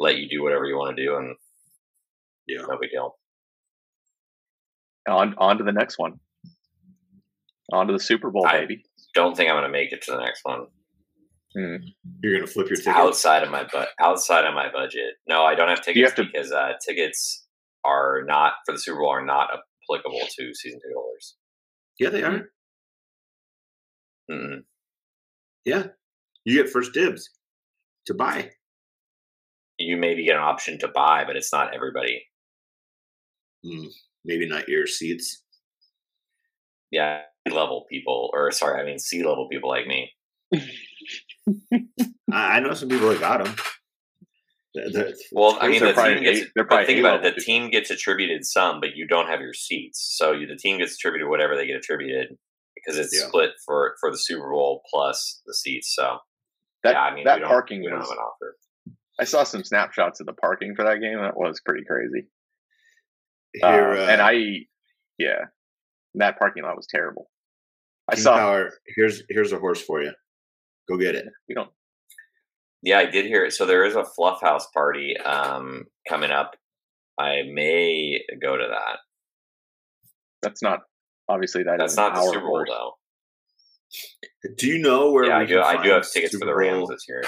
let you do whatever you want to do, and yeah, no big deal. On on to the next one. On to the Super Bowl, baby. I, Don't think I'm going to make it to the next one. Mm. You're going to flip your ticket outside of my but outside of my budget. No, I don't have tickets have because uh, tickets are not for the Super Bowl are not applicable to season ticket holders. Yeah, they are. Mm. Yeah, you get first dibs to buy. You maybe get an option to buy, but it's not everybody. Mm. Maybe not your seats. Yeah. Level people, or sorry, I mean C level people like me. I know some people that got them. They're, well, I mean, the team gets, eight, think about it. The team gets attributed some, but you don't have your seats, so you, the team gets attributed whatever they get attributed because it's yeah. split for for the Super Bowl plus the seats. So that yeah, I mean, that we don't, parking we don't was, have an offer. I saw some snapshots of the parking for that game. That was pretty crazy. Here, uh, uh, and I, yeah, that parking lot was terrible. I King saw. Power, here's here's a horse for you. Go get it. We don't. Yeah, I did hear it. So there is a Fluffhouse party um, coming up. I may go to that. That's not obviously that. That's not the Super Bowl though. Do you know where? Yeah, we I do. Can I find do have tickets Super for the Rams this year.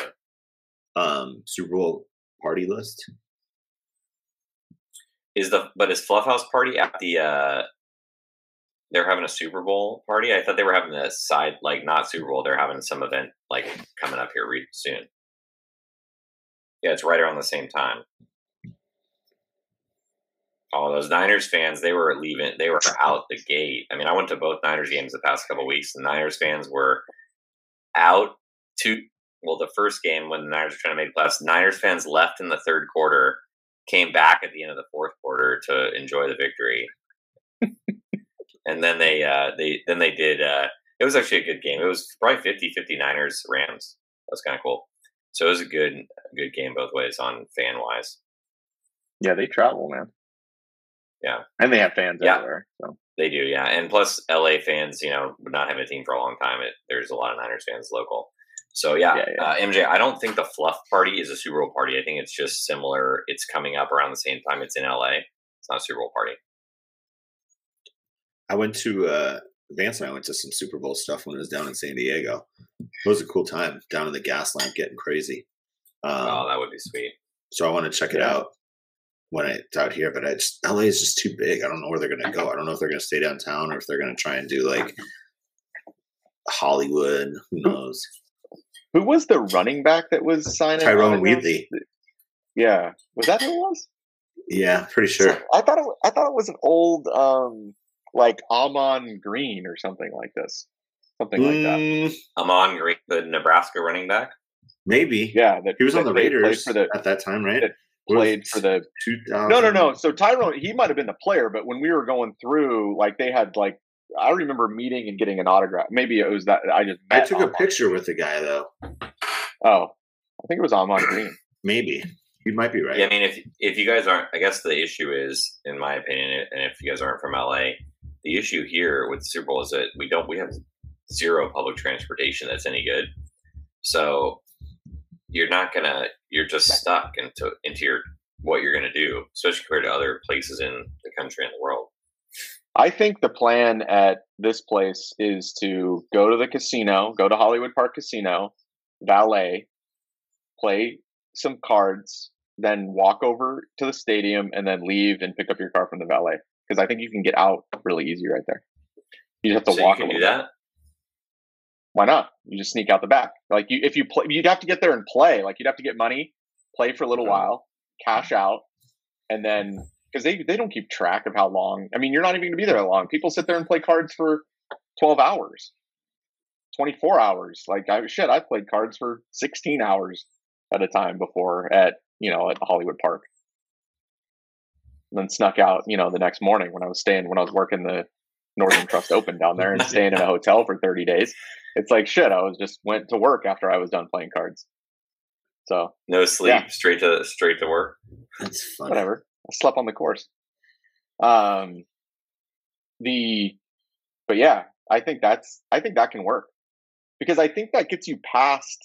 Um, Super Bowl party list is the but is Fluffhouse party at the. Uh, They're having a Super Bowl party. I thought they were having the side, like not Super Bowl. They're having some event like coming up here really soon. Yeah, it's right around the same time. All those Niners fans, they were leaving. They were out the gate. I mean, I went to both Niners games the past couple of weeks. The Niners fans were out to, well, the first game when the Niners were trying to make playoffs, Niners fans left in the third quarter, came back at the end of the fourth quarter to enjoy the victory. And then they, uh, they, then they did, uh, it was actually a good game. It was probably fifty fifty Niners Rams. That was kind of cool. So it was a good, a good game both ways on fan wise. Yeah. They travel, man. Yeah. And they have fans yeah. everywhere. So. They do. Yeah. And plus L A fans, you know, would not have a team for a long time. It, there's a lot of Niners fans local. So yeah, yeah, yeah. Uh, M J, I don't think the Fluff party is a Super Bowl party. I think it's just similar. It's coming up around the same time. It's in L A. It's not a Super Bowl party. I went to uh, Vance and I went to some Super Bowl stuff when it was down in San Diego. It was a cool time down in the gas lamp, getting crazy. Um, oh, that would be sweet. So I want to check it out when it's out here, but I just, L A is just too big. I don't know where they're going to go. I don't know if they're going to stay downtown or if they're going to try and do like Hollywood. Who knows? Who was the running back that was signing? Tyrone Wheatley. Yeah, was that who it was? Yeah, pretty sure. So I thought it. I thought it was an old. Um, Like Amon Green or something like this, something like mm. that. Amon Green, the Nebraska running back, maybe. Yeah, that, he was that on the Raiders for the, at that time, right? That played for the two thousand. No, no, no. So Tyrone, he might have been the player, but when we were going through, like they had like I remember meeting and getting an autograph. Maybe it was that I just met I took Amon. a picture with the guy though. Oh, I think it was Amon Green. Maybe. You might be right. Yeah, I mean, if if you guys aren't, I guess the issue is, in my opinion, and if you guys aren't from L A. The issue here with the Super Bowl is that we don't we have zero public transportation that's any good. So you're not gonna, you're just stuck into into your what you're gonna do, especially compared to other places in the country and the world. I think the plan at this place is to go to the casino, go to Hollywood Park Casino, valet, play some cards, then walk over to the stadium, and then leave and pick up your car from the valet. Because I think you can get out really easy right there. You just have to so walk. You can do that. Bit. Why not? You just sneak out the back. Like you, if you play, you'd have to get there and play. Like you'd have to get money, play for a little while, cash out, and then because they they don't keep track of how long. I mean, you're not even going to be there that long. People sit there and play cards for twelve hours, twenty four hours. Like I shit, I played cards for sixteen hours at a time before at you know at Hollywood Park, and then snuck out you know the next morning when I was staying when I was working the Northern Trust Open down there and staying in a hotel for thirty days. It's like shit. I was just went to work after I was done playing cards. So no sleep, yeah. straight to straight to work. That's funny. Whatever. I slept on the course. Um, the, but yeah, I think that's I think that can work because I think that gets you past.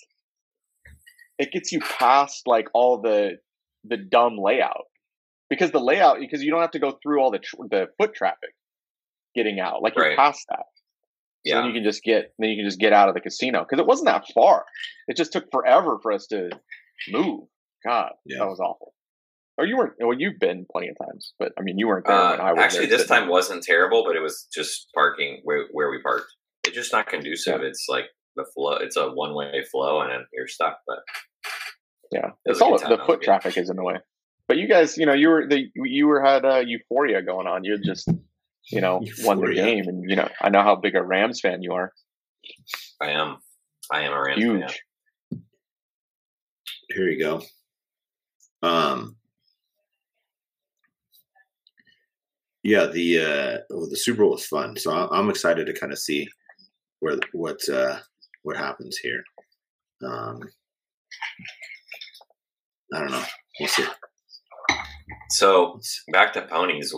It gets you past like all the the dumb layout because the layout because you don't have to go through all the tr the foot traffic getting out like right. You're past that. So yeah. Then you can just get then you can just get out of the casino because it wasn't that far. It just took forever for us to move. God, yeah. That was awful. Or you weren't. Well, you've been plenty of times, but I mean, you weren't there uh, when I was. Actually, there, this time wasn't terrible, but it was just parking where where we parked. It's just not conducive. Yeah. It's like the flow. It's a one way flow, and you're stuck. But yeah, it's all the foot traffic is in the way. But you guys, you know, you were the you were had uh, euphoria going on. You just. You know, Euphoria. Won the game, and you know I know how big a Rams fan you are. I am. I am a Rams Huge. fan. Here you go. Um. Yeah, the uh, well, the Super Bowl was fun, so I'm excited to kind of see where what uh, what happens here. Um, I don't know. We'll see. So back to ponies.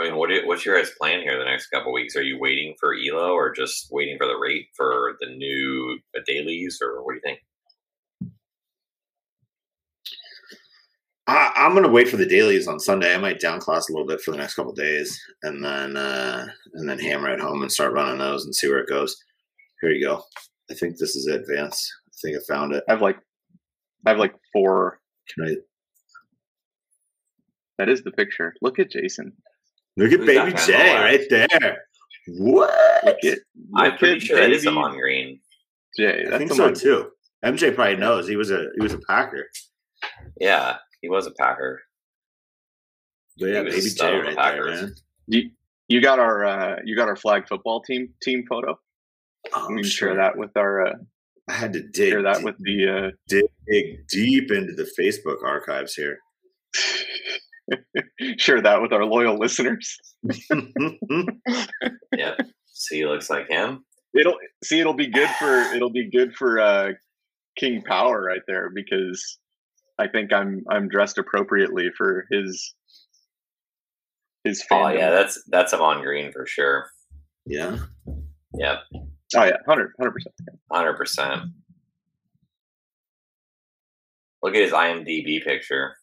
I mean, what do, what's your guys' plan here the next couple of weeks? Are you waiting for E L O or just waiting for the rate for the new dailies, or what do you think? I, I'm going to wait for the dailies on Sunday. I might down class a little bit for the next couple of days, and then uh, and then hammer it home and start running those and see where it goes. Here you go. I think this is it, Vance. I think I found it. I have like, I have like four. Can I? That is the picture. Look at Jason. Look at Baby J right there. What? Look at, I'm pretty sure that is Amon Green. Jay, I think so too. M J probably knows. He was a he was a Packer. Yeah, he was a Packer. But yeah, Baby J right there, man. You you got our uh, you got our flag football team team photo. Oh, I'm sure that with our. Uh, I had to dig share that with the uh, dig deep into the Facebook archives here. Share that with our loyal listeners. Yeah, see, looks like him. It'll see. It'll be good for. It'll be good for uh, King Power right there because I think I'm I'm dressed appropriately for his his fandom. Oh yeah, that's that's Amon Green for sure. Yeah. Yep. Oh yeah, hundred hundred percent. Hundred percent. Look at his I M D B picture.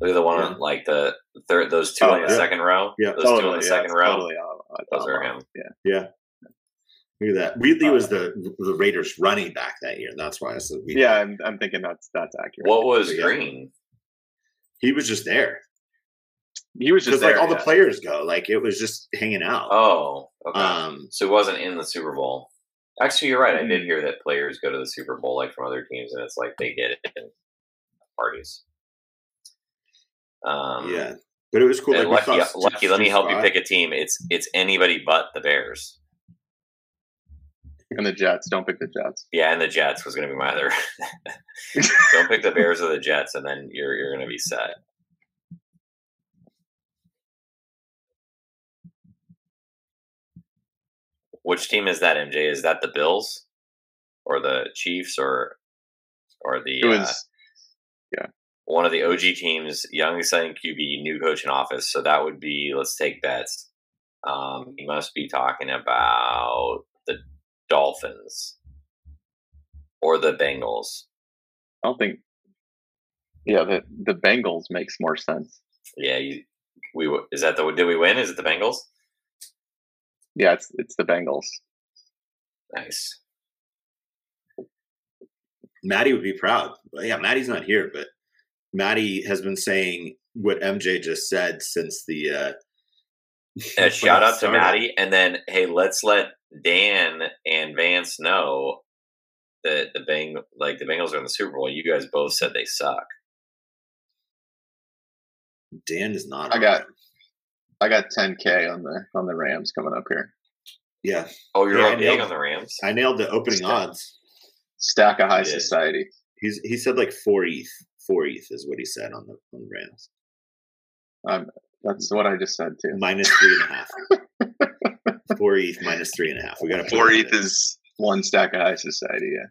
Look at the one, yeah. like the third, those two oh, on the yeah. second row. Yeah, those totally, two on the yeah, second row. Totally, uh, those are him. Yeah, yeah. Look at that. Wheatley uh, was the the Raiders running back that year. That's why I said. Wheatley. Yeah, I'm, I'm thinking that's that's accurate. What was but, yeah. Green? He was just there. He was just there, like all yeah. the players go. Like it was just hanging out. Oh, okay. Um, so it wasn't in the Super Bowl. Actually, you're right. Mm-hmm. I did hear that players go to the Super Bowl like from other teams, and it's like they get it in parties. Um, yeah, but it was cool. Like Lucky, Lucky, Lucky let me help you pick a team. It's it's anybody but the Bears and the Jets. Don't pick the Jets. Yeah, and the Jets was going to be my other. Don't pick the Bears or the Jets, and then you're you're going to be set. Which team is that, M J? Is that the Bills or the Chiefs or or the? It was, uh, yeah. One of the O G teams, young, exciting Q B, new coach in office. So that would be, let's take bets. Um, he must be talking about the Dolphins or the Bengals? I don't think. Yeah, the the Bengals makes more sense. Yeah, you, we is that the did we win? Is it the Bengals? Yeah, it's it's the Bengals. Nice. Maddie would be proud. Yeah, Maddie's not here, but Maddie has been saying what M J just said since the. Uh, yeah, shout out to Maddie, and then hey, let's let Dan and Vance know that the Bang like the Bengals are in the Super Bowl. You guys both said they suck. Dan is not. I on. got, I got ten K on the on the Rams coming up here. Yeah. Oh, you're yeah, all big on the Rams. I nailed the opening Stack. odds. Stack of high he society. He's he said like four E T H. Four E T H is what he said on the on the Rams. Um, that's what I just said too. Minus three and a half. Four E T H minus three and a half. We got four E T H is one stack of high society. Yeah.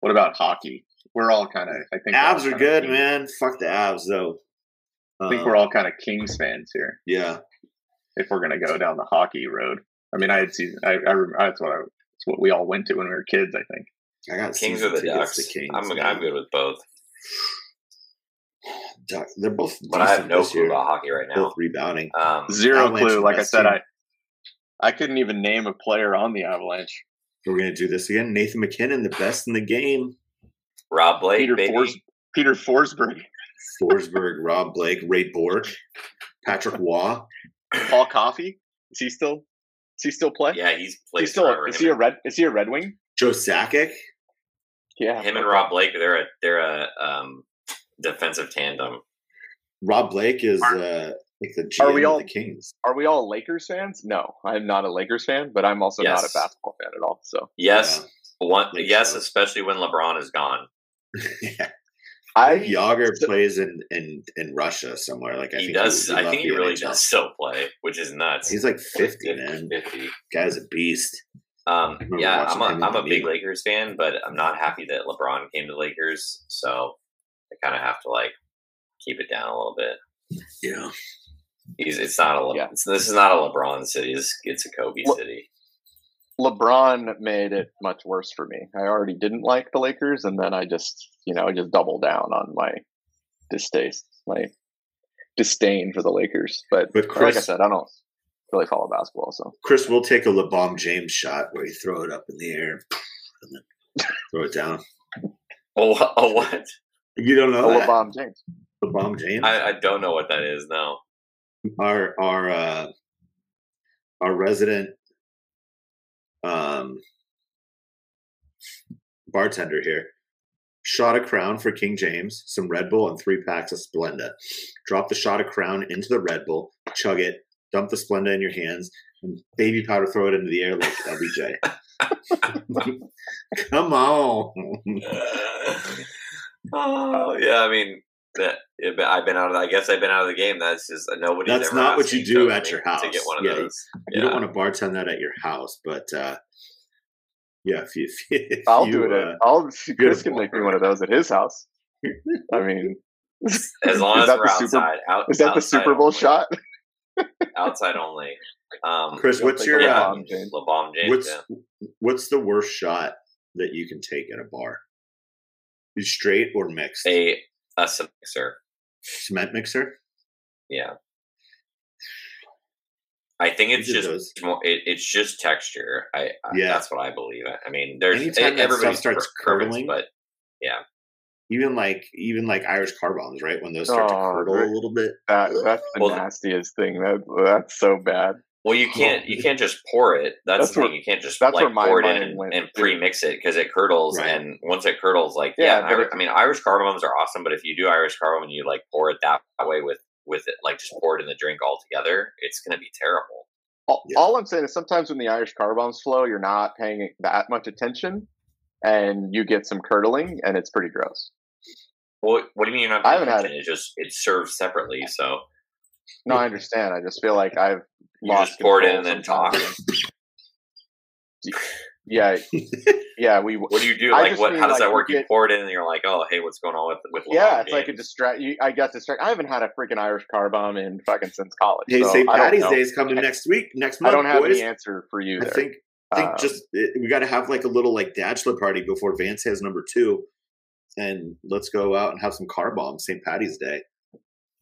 What about hockey? We're all kind of. I think abs are good, man. Fuck the abs though. I think we're all kind of Kings fans here. Yeah, if we're gonna go down the hockey road, I mean, I had seen. I, I, I that's what I. That's what we all went to when we were kids. I think. I got Kings or the Ducks. The Kings, I'm. Man. I'm good with both. Duck, they're both. But I have no clue year. about hockey right now. Both rebounding. Um, Zero Avalanche clue. Like I said, team. I. I couldn't even name a player on the Avalanche. We're gonna do this again. Nathan McKinnon, the best in the game. Rob Blake, Peter, baby. Fors- Peter Forsberg. Forsberg, Rob Blake, Ray Bork, Patrick Waugh, Paul Coffey. Is he still? Is he still play? Yeah, he's played. He's still. Is he a red? Is he a Red Wing? Joe Sakic. Yeah, him and Rob Blake. They're a they're a um, defensive tandem. Rob Blake is uh, like the G M are we all, of the Kings. Are we all Lakers fans? No, I'm not a Lakers fan, but I'm also yes. not a basketball fan at all. So yes, yeah. one Lakers yes, fans. Especially when LeBron is gone. yeah. I Yager so, plays in, in, in Russia somewhere. Like I he think does. He, he I think he really N H L. Does still play, which is nuts. He's like fifty, like fifty man. fifty. Guy's a beast. Um, yeah, I'm a I'm a big game. Lakers fan, but I'm not happy that LeBron came to the Lakers, so I kind of have to like keep it down a little bit. Yeah, he's it's not a Le- yeah. it's, this is not a LeBron city. It's, it's a Kobe Le- city. LeBron made it much worse for me. I already didn't like the Lakers, and then I just, you know, I just doubled down on my distaste, my disdain for the Lakers. But, but Chris, like I said, I don't really follow basketball. So Chris will take a LeBron James shot where you throw it up in the air and then throw it down. Oh, oh what? You don't know oh, LeBron James? LeBron James? I, I don't know what that is. No. Our our uh, our resident. Um, bartender here shot a crown for King James, some Red Bull, and three packs of Splenda. Drop the shot of crown into the Red Bull, chug it, dump the Splenda in your hands, and baby powder throw it into the air like L B J. Come on. Oh yeah, I mean, that, I've been out of. The, I guess I've been out of the game. That's just nobody. That's ever not what you do at your house. To get one of yeah, those. You yeah. don't want to bartend that at your house, but uh, yeah, if you, if I'll you, do it. Uh, at, I'll Chris can make me one of those at his house. I mean, as long as we're outside. Super, out, is that outside the Super Bowl only. shot? Outside only. Um, Chris, what's your LeBron um, James? LeBron James, what's yeah. what's the worst shot that you can take at a bar? Is straight or mixed? A A cement mixer. Cement mixer? Yeah. I think it's just more, it, it's just texture. I, I yeah. That's what I believe. I mean, there's anytime it, that stuff starts curdling, but yeah. Even like even like Irish car bombs, right? When those start oh, to curdle right. a little bit. That, that's the well, nastiest thing. That that's so bad. Well, you can't you can't just pour it. That's, that's the where, thing. You can't just like pour it in and, and pre-mix it because it curdles. Right. And once it curdles, like yeah, yeah Irish, I mean, Irish car bombs are awesome. But if you do Irish car bomb and you like pour it that way with with it, like just pour it in the drink altogether, it's gonna be terrible. All, yeah. all I'm saying is sometimes when the Irish car bombs flow, you're not paying that much attention, and you get some curdling, and it's pretty gross. Well, what do you mean you're not paying I haven't attention? Had it. It's just it's served separately, so. No, I understand. I just feel like I've. You just poured in and then talk. yeah, yeah. We. What do you do? Like, what? Mean, how does like, that work? Get, you pour it in, and you're like, "Oh, hey, what's going on with with?" Yeah, it's games? Like a distract. You, I got distracted. I haven't had a freaking Irish car bomb in fucking since college. Hey, so Saint Patty's Day is coming next week. Next month, I don't have boys. Any answer for you. There. I think think um, just it, we got to have like a little like bachelor party before Vance has number two, and let's go out and have some car bombs Saint Patty's Day.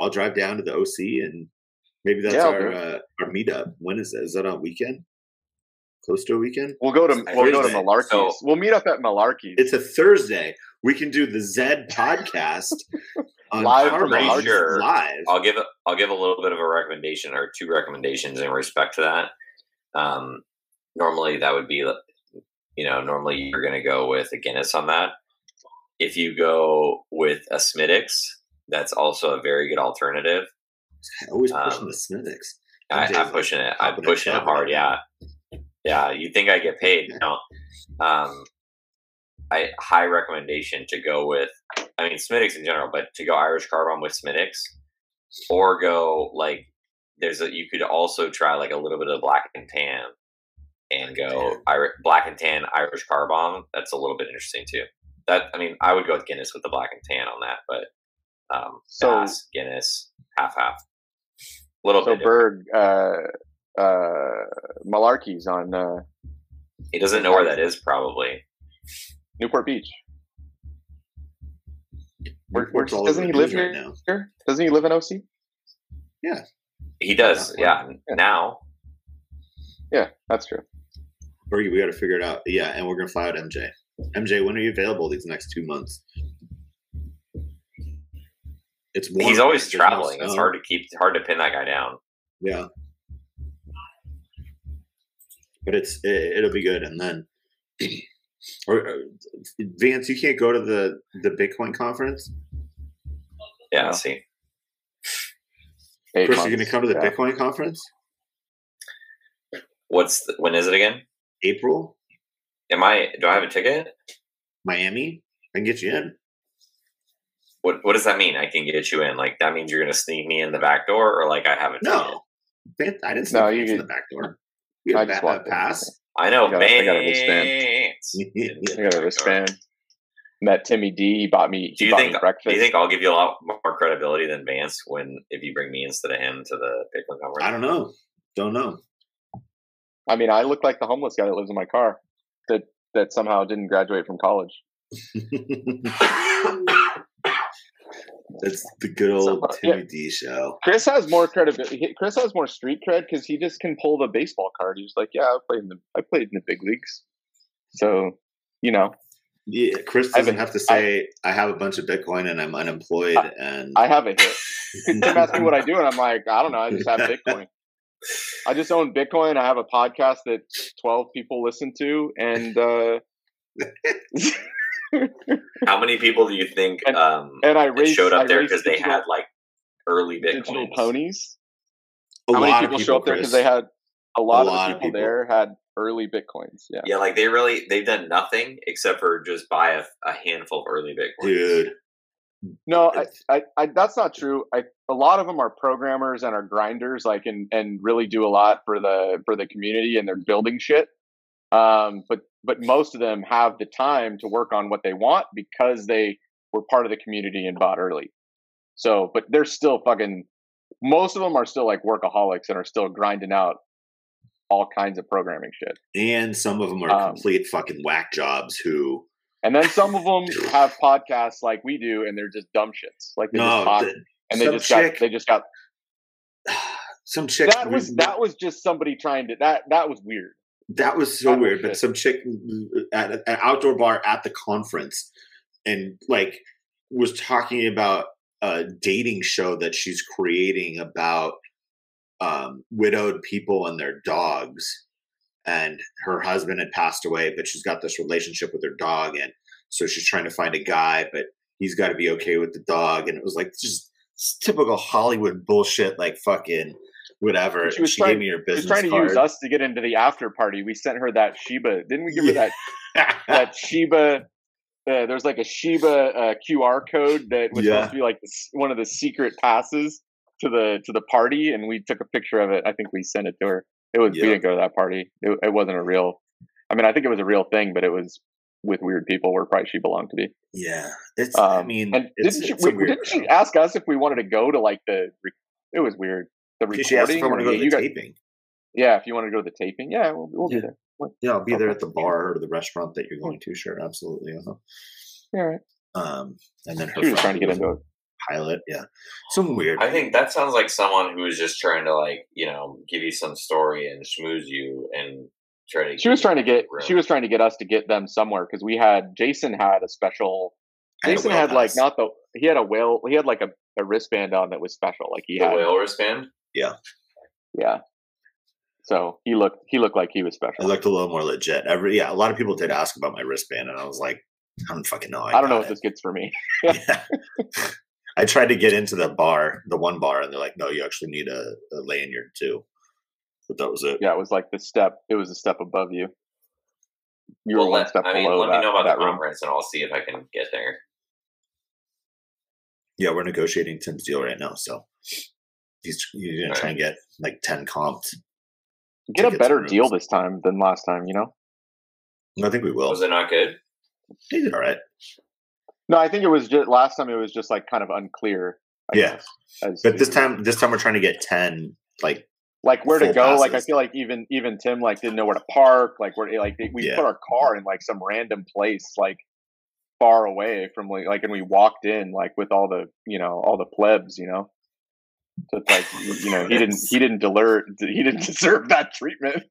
I'll drive down to the O C, and maybe that's yeah, our uh, our meetup. When is that? Is that on weekend? Close to a weekend? We'll go to it's we'll Thursday. go to Malarkey's. So, we'll meet up at Malarkey's. It's a Thursday. We can do the Z podcast on live from Malarkey's. Live. I'll give a, I'll give a little bit of a recommendation or two recommendations in respect to that. Um, normally that would be, you know, normally you're going to go with a Guinness on that. If you go with a Smittix, that's also a very good alternative. I always pushing um, the Smittix. I, I'm pushing it. I'm pushing it hard. Yeah. Yeah. You think I get paid. No. Um, I high recommendation to go with, I mean, Smittix in general, but to go Irish Car Bomb with Smittix, or go like, there's a, you could also try like a little bit of black and tan and go Irish, black and tan Irish Car Bomb. That's a little bit interesting too. That, I mean, I would go with Guinness with the black and tan on that, but um, so fast, Guinness half, half little so bit. So Berg, uh, uh, Malarkey's on, uh, he doesn't know where that is. Probably Newport Beach. Where, where, doesn't he live here now? Here? Doesn't he live in O C? Yeah, he does. Yeah, yeah, now. Yeah, that's true. We we got to figure it out. Yeah, and we're gonna fly out M J. M J, when are you available these next two months? It's warm. He's always traveling. It's hard to keep, hard to pin that guy down. Yeah, but it's it, it'll be good, and then. Or, or Vance, you can't go to the the Bitcoin conference. Yeah, I see. Chris, you're going to come to the yeah. Bitcoin conference. What's the, when is it again? April. Am I? Do I have a ticket? Miami. I can get you in. What What does that mean? I can get you in. Like that means you're going to sneak me in the back door, or like I haven't. No, ticket? I didn't sneak no, you in can... the back door. You have a pass. In. I know, I got, I got a wristband. I got a wristband. Met Timmy D. He bought me. He do you bought think? Me breakfast. Do you think I'll give you a lot more credibility than Vance when if you bring me instead of him to the Bitcoin conference? I don't know. Don't know. I mean, I look like the homeless guy that lives in my car that that somehow didn't graduate from college. That's the good old so, Timmy yeah. D show. Chris has more credibility. Chris has more street cred because he just can pull the baseball card. He's like, "Yeah, I played in the I played in the big leagues." So, you know, yeah. Chris doesn't have, a, have to say, I, "I have a bunch of Bitcoin and I'm unemployed." I, and I have a hit. People ask me what I do, and I'm like, "I don't know. I just have Bitcoin. I just own Bitcoin. I have a podcast that twelve people listen to, and." Uh, How many people do you think and, um, and I race, showed up I there because they had like early Bitcoin ponies? A How many people, people showed up there because they had a lot, a lot of the people, people there had early Bitcoins? Yeah, yeah, like they really they've done nothing except for just buy a, a handful of early Bitcoins. Dude, no, I, I, I, that's not true. I a lot of them are programmers and are grinders, like and and really do a lot for the for the community and they're building shit. Um, but but most of them have the time to work on what they want because they were part of the community and bought early. So, but they're still fucking. Most of them are still like workaholics and are still grinding out all kinds of programming shit. And some of them are um, complete fucking whack jobs who. And then some of them have podcasts like we do, and they're just dumb shits. Like they no, just talk, the, and they just chick, got they just got some chick. That was we, that was just somebody trying to that that was weird. That was so weird, but some chick at an outdoor bar at the conference and like was talking about a dating show that she's creating about um, widowed people and their dogs. And her husband had passed away, but she's got this relationship with her dog. And so she's trying to find a guy, but he's got to be okay with the dog. And it was like just typical Hollywood bullshit, like fucking. Whatever. She, was she trying, gave me her business. She was trying to card. use us to get into the after party. We sent her that Shiba. Didn't we give yeah. her that that Shiba? Uh, there's like a Shiba uh, Q R code that was yeah. supposed to be like this, one of the secret passes to the to the party, and we took a picture of it. I think we sent it to her. It was yeah. we didn't go to that party. It, it wasn't a real. I mean, I think it was a real thing, but it was with weird people where probably she belonged to be. Yeah, it's. Um, I mean, and it's, didn't, it's she, we, didn't she ask us if we wanted to go to like the? It was weird. The recording, if you want to go to the taping, yeah. If you want to go to the taping, yeah, we'll, we'll yeah. be there. Yeah, I'll be there at the bar or the restaurant that you're going to. Sure, absolutely. Uh-huh. All right. Um, and then her she was trying to get into it. Pilot, yeah, some weird. I think that sounds like someone who is just trying to, like, you know, give you some story and schmooze you and try to. She was trying to get. Room. She was trying to get us to get them somewhere because we had Jason had a special. Jason had like pass. Not the he had a whale. He had like a, a wristband on that was special. Like he the had a whale wristband. Yeah, yeah. So he looked. He looked like he was special. I looked a little more legit. Every yeah, a lot of people did ask about my wristband, and I was like, I don't fucking know. I, I don't know what it. This gets for me. Yeah. I tried to get into the bar, the one bar, and they're like, no, you actually need a, a lanyard too. But that was it. Yeah, it was like the step. It was a step above you. You well, were one let, step I below mean, let that, me know about the conference, room. And I'll see if I can get there. Yeah, we're negotiating Tim's deal right now, so he's, he's going right. to try and get like ten comped. Get a better deal this time than last time, you know? I think we will. Was it not good? He did all right. No, I think it was just last time. It was just like kind of unclear. I yeah, guess, but this time, this time we're trying to get ten, like, like where to go. Passes. Like I feel like even even Tim like didn't know where to park. Like where like we yeah. put our car in like some random place like far away from like, like and we walked in like with all the you know all the plebs you know. So it's like you know he didn't he didn't deserve he didn't deserve that treatment.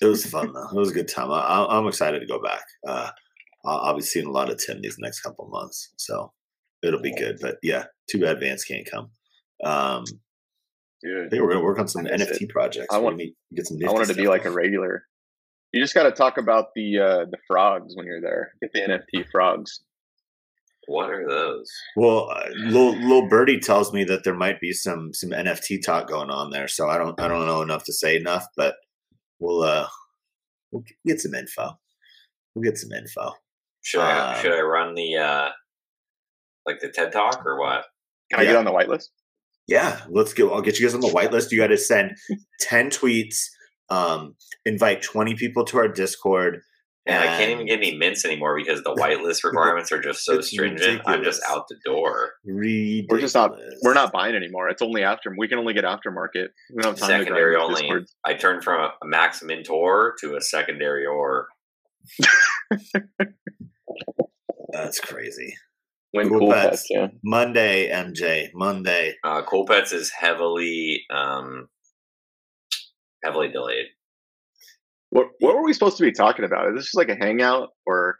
It was fun though. It was a good time. I, I'm excited to go back. Uh, I'll be seeing a lot of Tim these next couple of months, so it'll be good. But yeah, too bad Vance can't come. Um, Dude, hey, we're gonna work on some N F T it. projects. I want to get some. I wanted to be like a regular. You just got to talk about the uh, the frogs when you're there. Get the N F T frogs. What are those? Well, uh, little, little birdie tells me that there might be some some N F T talk going on there. So I don't I don't know enough to say enough, but we'll uh we'll get some info. We'll get some info. Should I um, should I run the uh, like the TED Talk or what? Can I yeah. get on the whitelist? Yeah, let's go. I'll get you guys on the whitelist. You got to send ten tweets, um, invite twenty people to our Discord, and, and I can't even get any mints anymore because the whitelist requirements are just so stringent. Ridiculous. I'm just out the door. Ridiculous. We're just not. We're not buying anymore. It's only after we can only get aftermarket. We don't have time secondary to only. Discord. I turned from a max mentor to a secondary or. That's crazy. When Cool, cool Pets, Pets yeah. Monday, M J, Monday. Uh, Cool Pets is heavily, um, heavily delayed. What What were we supposed to be talking about? Is this just like a hangout, or?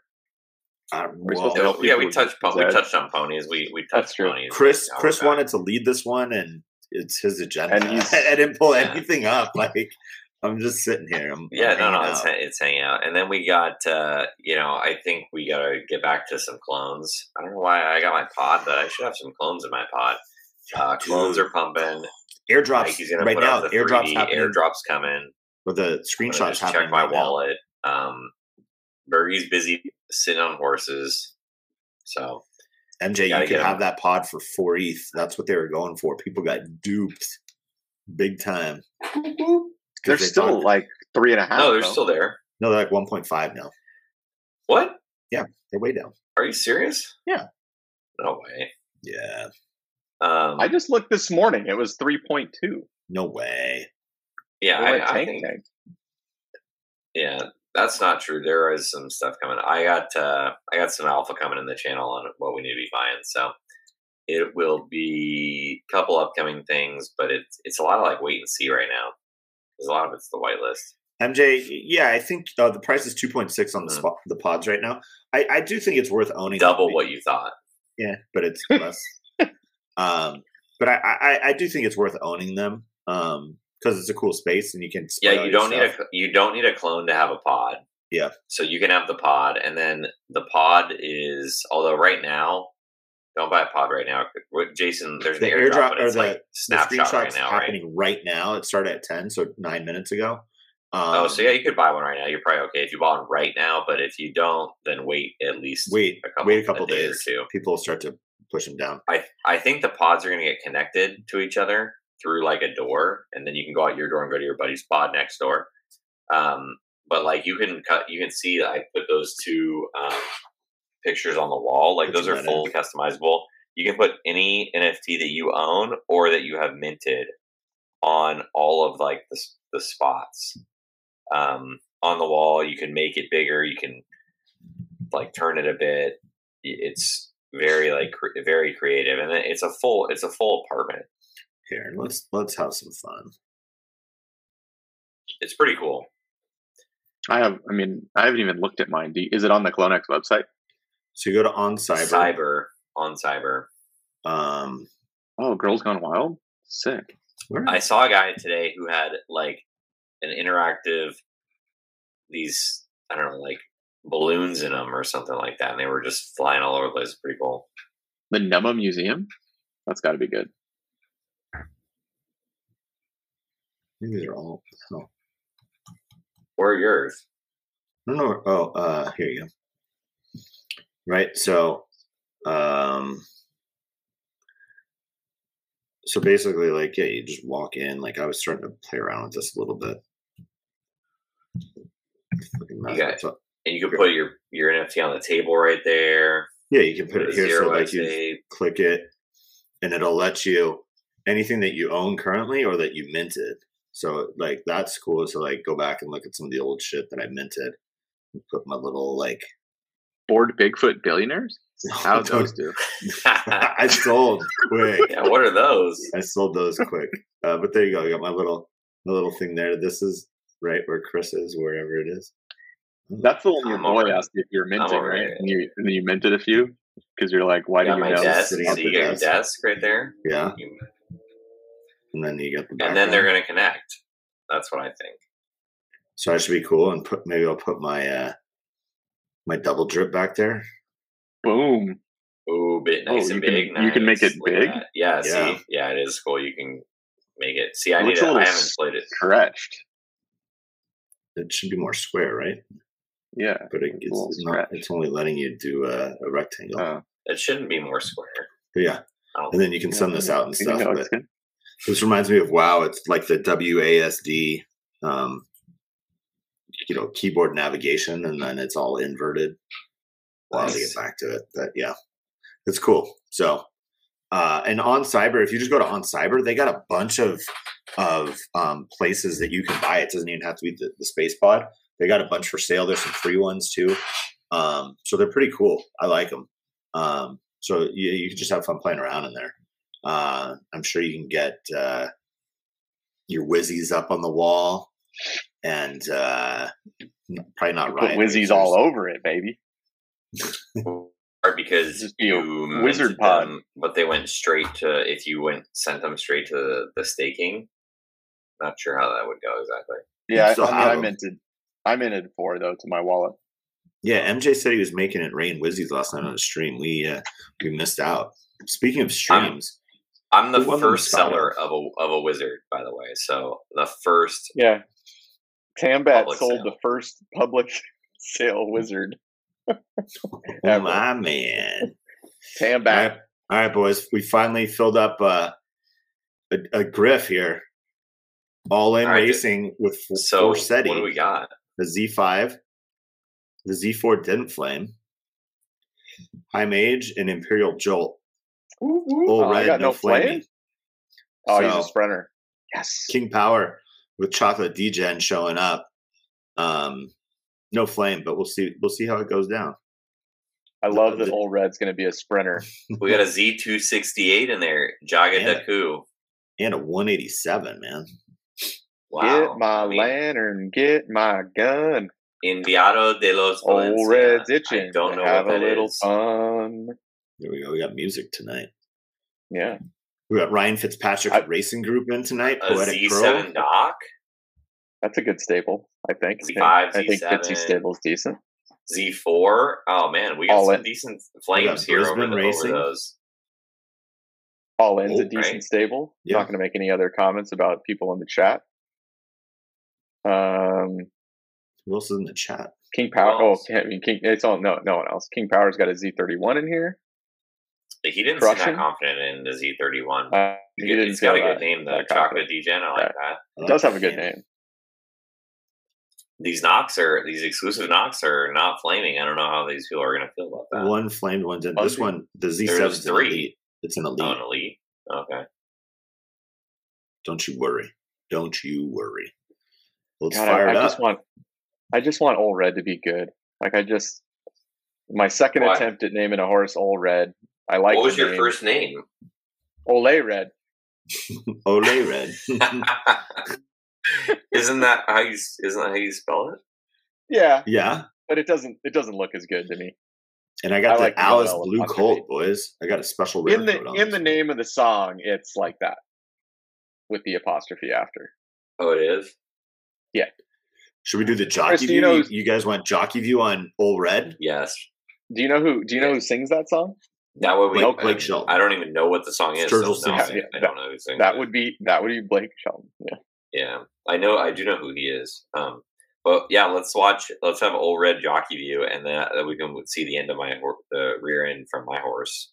Uh, well, to help yeah, we touched we touched on ponies. We we touched ponies. Chris Chris wanted it. to lead this one, and it's his agenda. And he's, I didn't pull yeah. anything up. Like I'm just sitting here. I'm, yeah, I'm no, no, it's, it's hanging out. And then we got, uh, you know, I think we got to get back to some clones. I don't know why I got my pod, but I should have some clones in my pod. Uh, clones are pumping. Airdrops right now. Airdrops happening. Airdrops coming. With the screenshots happening. Check my right wallet. Um, Bergie's busy sitting on horses. So, M J, you, you could have that pod for four E T H. That's what they were going for. People got duped big time. They're they still talk. like three and a half. No, they're though. still there. No, they're like one point five now. What? Yeah, they're way down. Are you serious? Yeah. No way. Yeah. Um, I just looked this morning. It was three point two. No way. Yeah, I, tank, I think. Tank. Yeah, that's not true. There is some stuff coming. I got uh, I got some alpha coming in the channel on what we need to be buying. So it will be a couple upcoming things, but it's it's a lot of like wait and see right now. A lot of it's the whitelist. M J, yeah, I think uh, the price is two point six on the mm-hmm. spot, the pods right now. I, I do think it's worth owning. Double what you thought. Yeah, but it's less. um, but I, I, I do think it's worth owning them because um, it's a cool space and you can. Yeah, you don't need a you don't need a clone to have a pod. Yeah, so you can have the pod, and then the pod is although right now. Don't buy a pod right now. Jason, there's the an airdrop, airdrop or it's the, like snapshot the right now, happening right? right now. It started at ten, so nine minutes ago. Um, oh, so yeah, you could buy one right now. You're probably okay if you bought one right now, but if you don't, then wait at least wait, a couple, wait a couple a days. Day or two. People will start to push them down. I, I think the pods are going to get connected to each other through like a door, and then you can go out your door and go to your buddy's pod next door. Um, but like you can cut, you can see that I put those two. Um, pictures on the wall, like Put those are fully in. customizable. You can put any N F T that you own or that you have minted on all of like the, the spots um, on the wall. You can make it bigger. You can like turn it a bit. It's very like cre- very creative, and it's a full it's a full apartment. Here, let's let's have some fun. It's pretty cool. I have. I mean, I haven't even looked at mine. Do you, is it on the Clonex website? So you go to on cyber. Cyber on cyber. Um. Oh, Girls Gone Wild. Sick. I saw a guy today who had like an interactive, these, I don't know, like balloons in them or something like that. And they were just flying all over the place. Pretty cool. The Numma Museum. That's gotta be good. These are all, oh. Or yours. No, no. Oh, uh, here you go. Right. So, um, So basically, like, yeah, you just walk in. Like, I was starting to play around with this a little bit. You got, and you can put your, your N F T on the table right there. Yeah, you can put it here. So, like, you click it, and it'll let you anything that you own currently or that you minted. So, like, that's cool. So, like, go back and look at some of the old shit that I minted. Put my little, like... Bored Bigfoot Billionaires? How those do? I sold quick. Yeah, what are those? I sold those quick. Uh, but there you go. I got my little, my little thing there. This is right where Chris is, wherever it is. That's the one your boy asked if you're minting, right? It. And you, and you minted a few because you're like, why you do you know? Desk. So you got your desk. desk right there. Yeah. You... And then you got the. Background. And then they're gonna connect. That's what I think. So that should be cool, and put maybe I'll put my uh, my double drip back there. Boom. Ooh, bit nice oh, and can, big. Nice. You can make it Look big? Yeah, yeah, see? Yeah, it is cool. You can make it. See, I, it need a, I haven't played it. Stretched. It should be more square, right? Yeah. But it, it's, it's, not, it's only letting you do a, a rectangle. Uh, it shouldn't be more square. But yeah. And then you can send this out and stuff. But this reminds me of WoW. It's like the W A S D, um, you know, keyboard navigation, and then it's all inverted. We'll nice. have to get back to it, but yeah, it's cool. So, uh, and on cyber, if you just go to on cyber, they got a bunch of, of, um, places that you can buy. It doesn't even have to be the, the space pod. They got a bunch for sale. There's some free ones too. Um, so they're pretty cool. I like them. Um, so you, you can just have fun playing around in there. Uh, I'm sure you can get, uh, your Wizzies up on the wall and, uh, probably not right. Put Wizzies all over it, baby. Or because just be you wizard pod, them, but they went straight to if you went sent them straight to the, the staking. Not sure how that would go exactly. Yeah, so I, I mean, I minted, I minted four though to my wallet. Yeah, M J said he was making it rain Wizzies last night on the stream. We uh, we missed out. Speaking of streams, I'm, I'm the first seller of a of a wizard, by the way. So the first, yeah, Tambat sold sale. the first public sale wizard. Oh, my man. Hey, I'm back. All right. All right, boys. We finally filled up uh, a, a griff here. All in All right, racing dude. with four so SETI. What do we got? The Z five. The Z four didn't flame. High Mage and Imperial Jolt. Ooh, ooh. Old oh, Red, I got no, no flame. Oh, so, he's a sprinter. Yes. King Power with Chocolate D G E N showing up. Um. No flame, but we'll see. We'll see how it goes down. I love that old Red's going to be a sprinter. We got a Z two sixty-eight in there, Jaga Deku, and a one eighty-seven. Man, wow! Get my I mean, lantern, get my gun. Enviado de los Valencia. Old Red's itching. I don't know have what that a little is. fun. There we go. We got music tonight. Yeah, we got Ryan Fitzpatrick I, Racing Group in tonight. A Poetic Z seven Pro. Doc. That's a good staple, I think. Z five, I think fifty stable's decent. Z four. Oh, man. We got All some in. decent flames here over, the, over those. All in's oh, a decent right? stable. Yeah. Not going to make any other comments about people in the chat. Um, Who else is in the chat? King Power. Oh, I mean, King, it's all, no, no one else. King Power's got a Z thirty-one in here. He didn't Crushing. seem that confident in the Z thirty-one. Uh, he he he's got a good name, though. Chocolate D G E N. I like yeah. that. It does have a good name. These knocks are these exclusive knocks are not flaming. I don't know how these people are going to feel about that. One flamed, one didn't. This one, the Z seven three. It's an elite. Oh, an elite. Okay. Don't you worry. Don't you worry. Let's God, fire I, it I up. Just want, I just want Ole Red to be good. Like I just, my second Why? attempt at naming a horse Ole Red. I like. What was your name. first name? Ole Red. Ole Red. Isn't that how you? Isn't that how you spell it? Yeah. Yeah. But it doesn't. It doesn't look as good to me. And I got I the like Alice Blue Colt, boys. I got a special river in the code on in the name of the song. It's like that, with the apostrophe after. Oh, it is. Yeah. Should we do the jockey view? You guys want jockey view on Ole Red? Yes. Do you know who? Do you know who sings that song? That would be Blake, Blake Shelton. I don't even know what the song is. So no, yeah, I don't know who sings. That it. would be that would be Blake Shelton. Yeah. Yeah, I know. I do know who he is. Um, but yeah, let's watch. Let's have Ole Red jockey view, and then that we can see the end of my the rear end from my horse.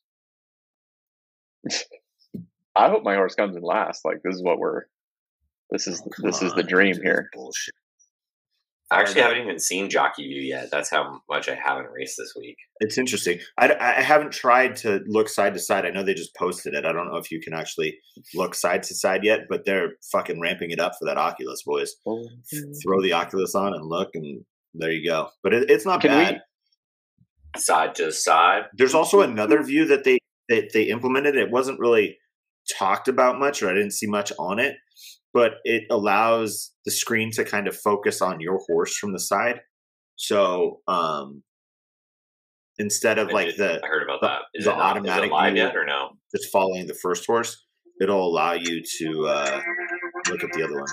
I hope my horse comes in last. Like this is what we're. This is oh, this on. is the dream Dude, here. Bullshit. I actually haven't even seen Jockey View yet. That's how much I haven't raced this week. It's interesting. I, I haven't tried to look side to side. I know they just posted it. I don't know if you can actually look side to side yet, but they're fucking ramping it up for that Oculus, boys. Throw the Oculus on and look, and there you go. But it, it's not can bad. We... Side to side. There's also another view that they, that they implemented. It wasn't really talked about much, or I didn't see much on it. But it allows the screen to kind of focus on your horse from the side. So um, instead of I like the I heard about the, that. Is the it automatic not, is it live yet or no? Just following the first horse, it'll allow you to uh, look at the other one.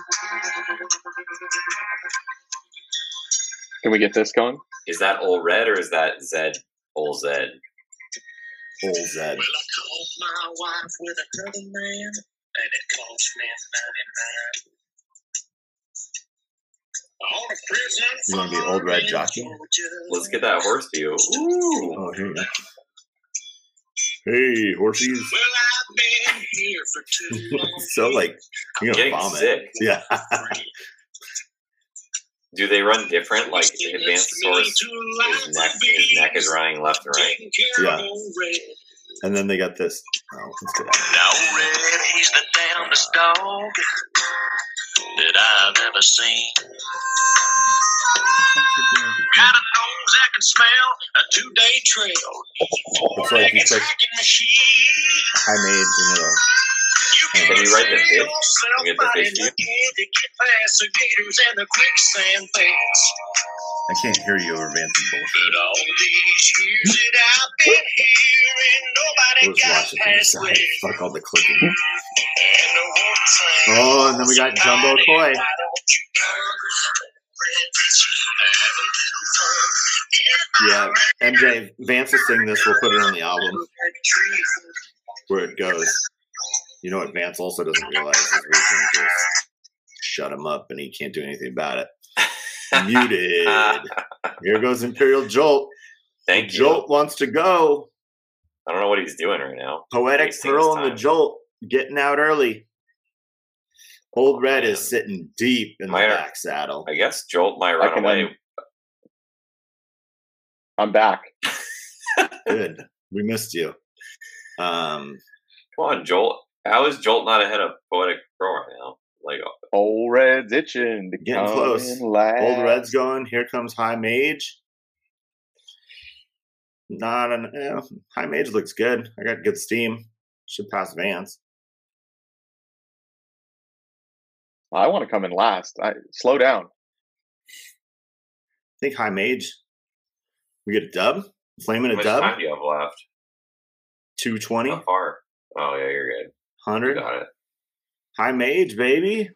Can we get this going? Is that Ole Red or is that Z Ole Z? Ole Z. Well, I called my wife with another man. And it cost me ninety-nine. All the prison. You want to be Ole Red jockey? Let's get that horse view. Ooh. Oh, here you go. Hey, horsies. Well, I've been here for too long. So, like, you're going to vomit. Sick. Yeah. Do they run different? Like, the advanced horse, his neck, his neck is running left and right. Yeah. And then they got this. Oh, let's get out of here. Now, Red, he's the damnedest dog that I've ever seen. Got a nose that can smell a two-day trail. It's like it's like high maids in the. Can you write the fish? Can you get the fish to you? I can't hear you over Vance's bullshit. All these years that I've been here and nobody got past me. Fuck all the clicking. Oh, and then we got Jumbo Koi. Yeah, M J, Vance will sing this. We'll put it on the album where it goes. You know what Vance also doesn't realize is we can just shut him up and he can't do anything about it. Muted. Here goes Imperial Jolt. Thank you. Jolt wants to go. I don't know what he's doing right now. Poetic Pearl and the Jolt getting out early. Ole oh, Red man. is sitting deep in my, the back saddle. I guess Jolt might run away. Un- I'm back. Good. We missed you. Um, Come on, Jolt. How is Jolt not ahead of Poetic Pearl right now? Like Ole Red's itching, getting close. Ole Red's going. Here comes High Mage. Not an eh, High Mage looks good. I got good steam. Should pass Vance. I want to come in last. I slow down. I think High Mage. We get a dub. Flaming a dub. How much time do you have left? Two twenty. How far? Oh yeah, you're good. Hundred. Got it. High Mage, baby.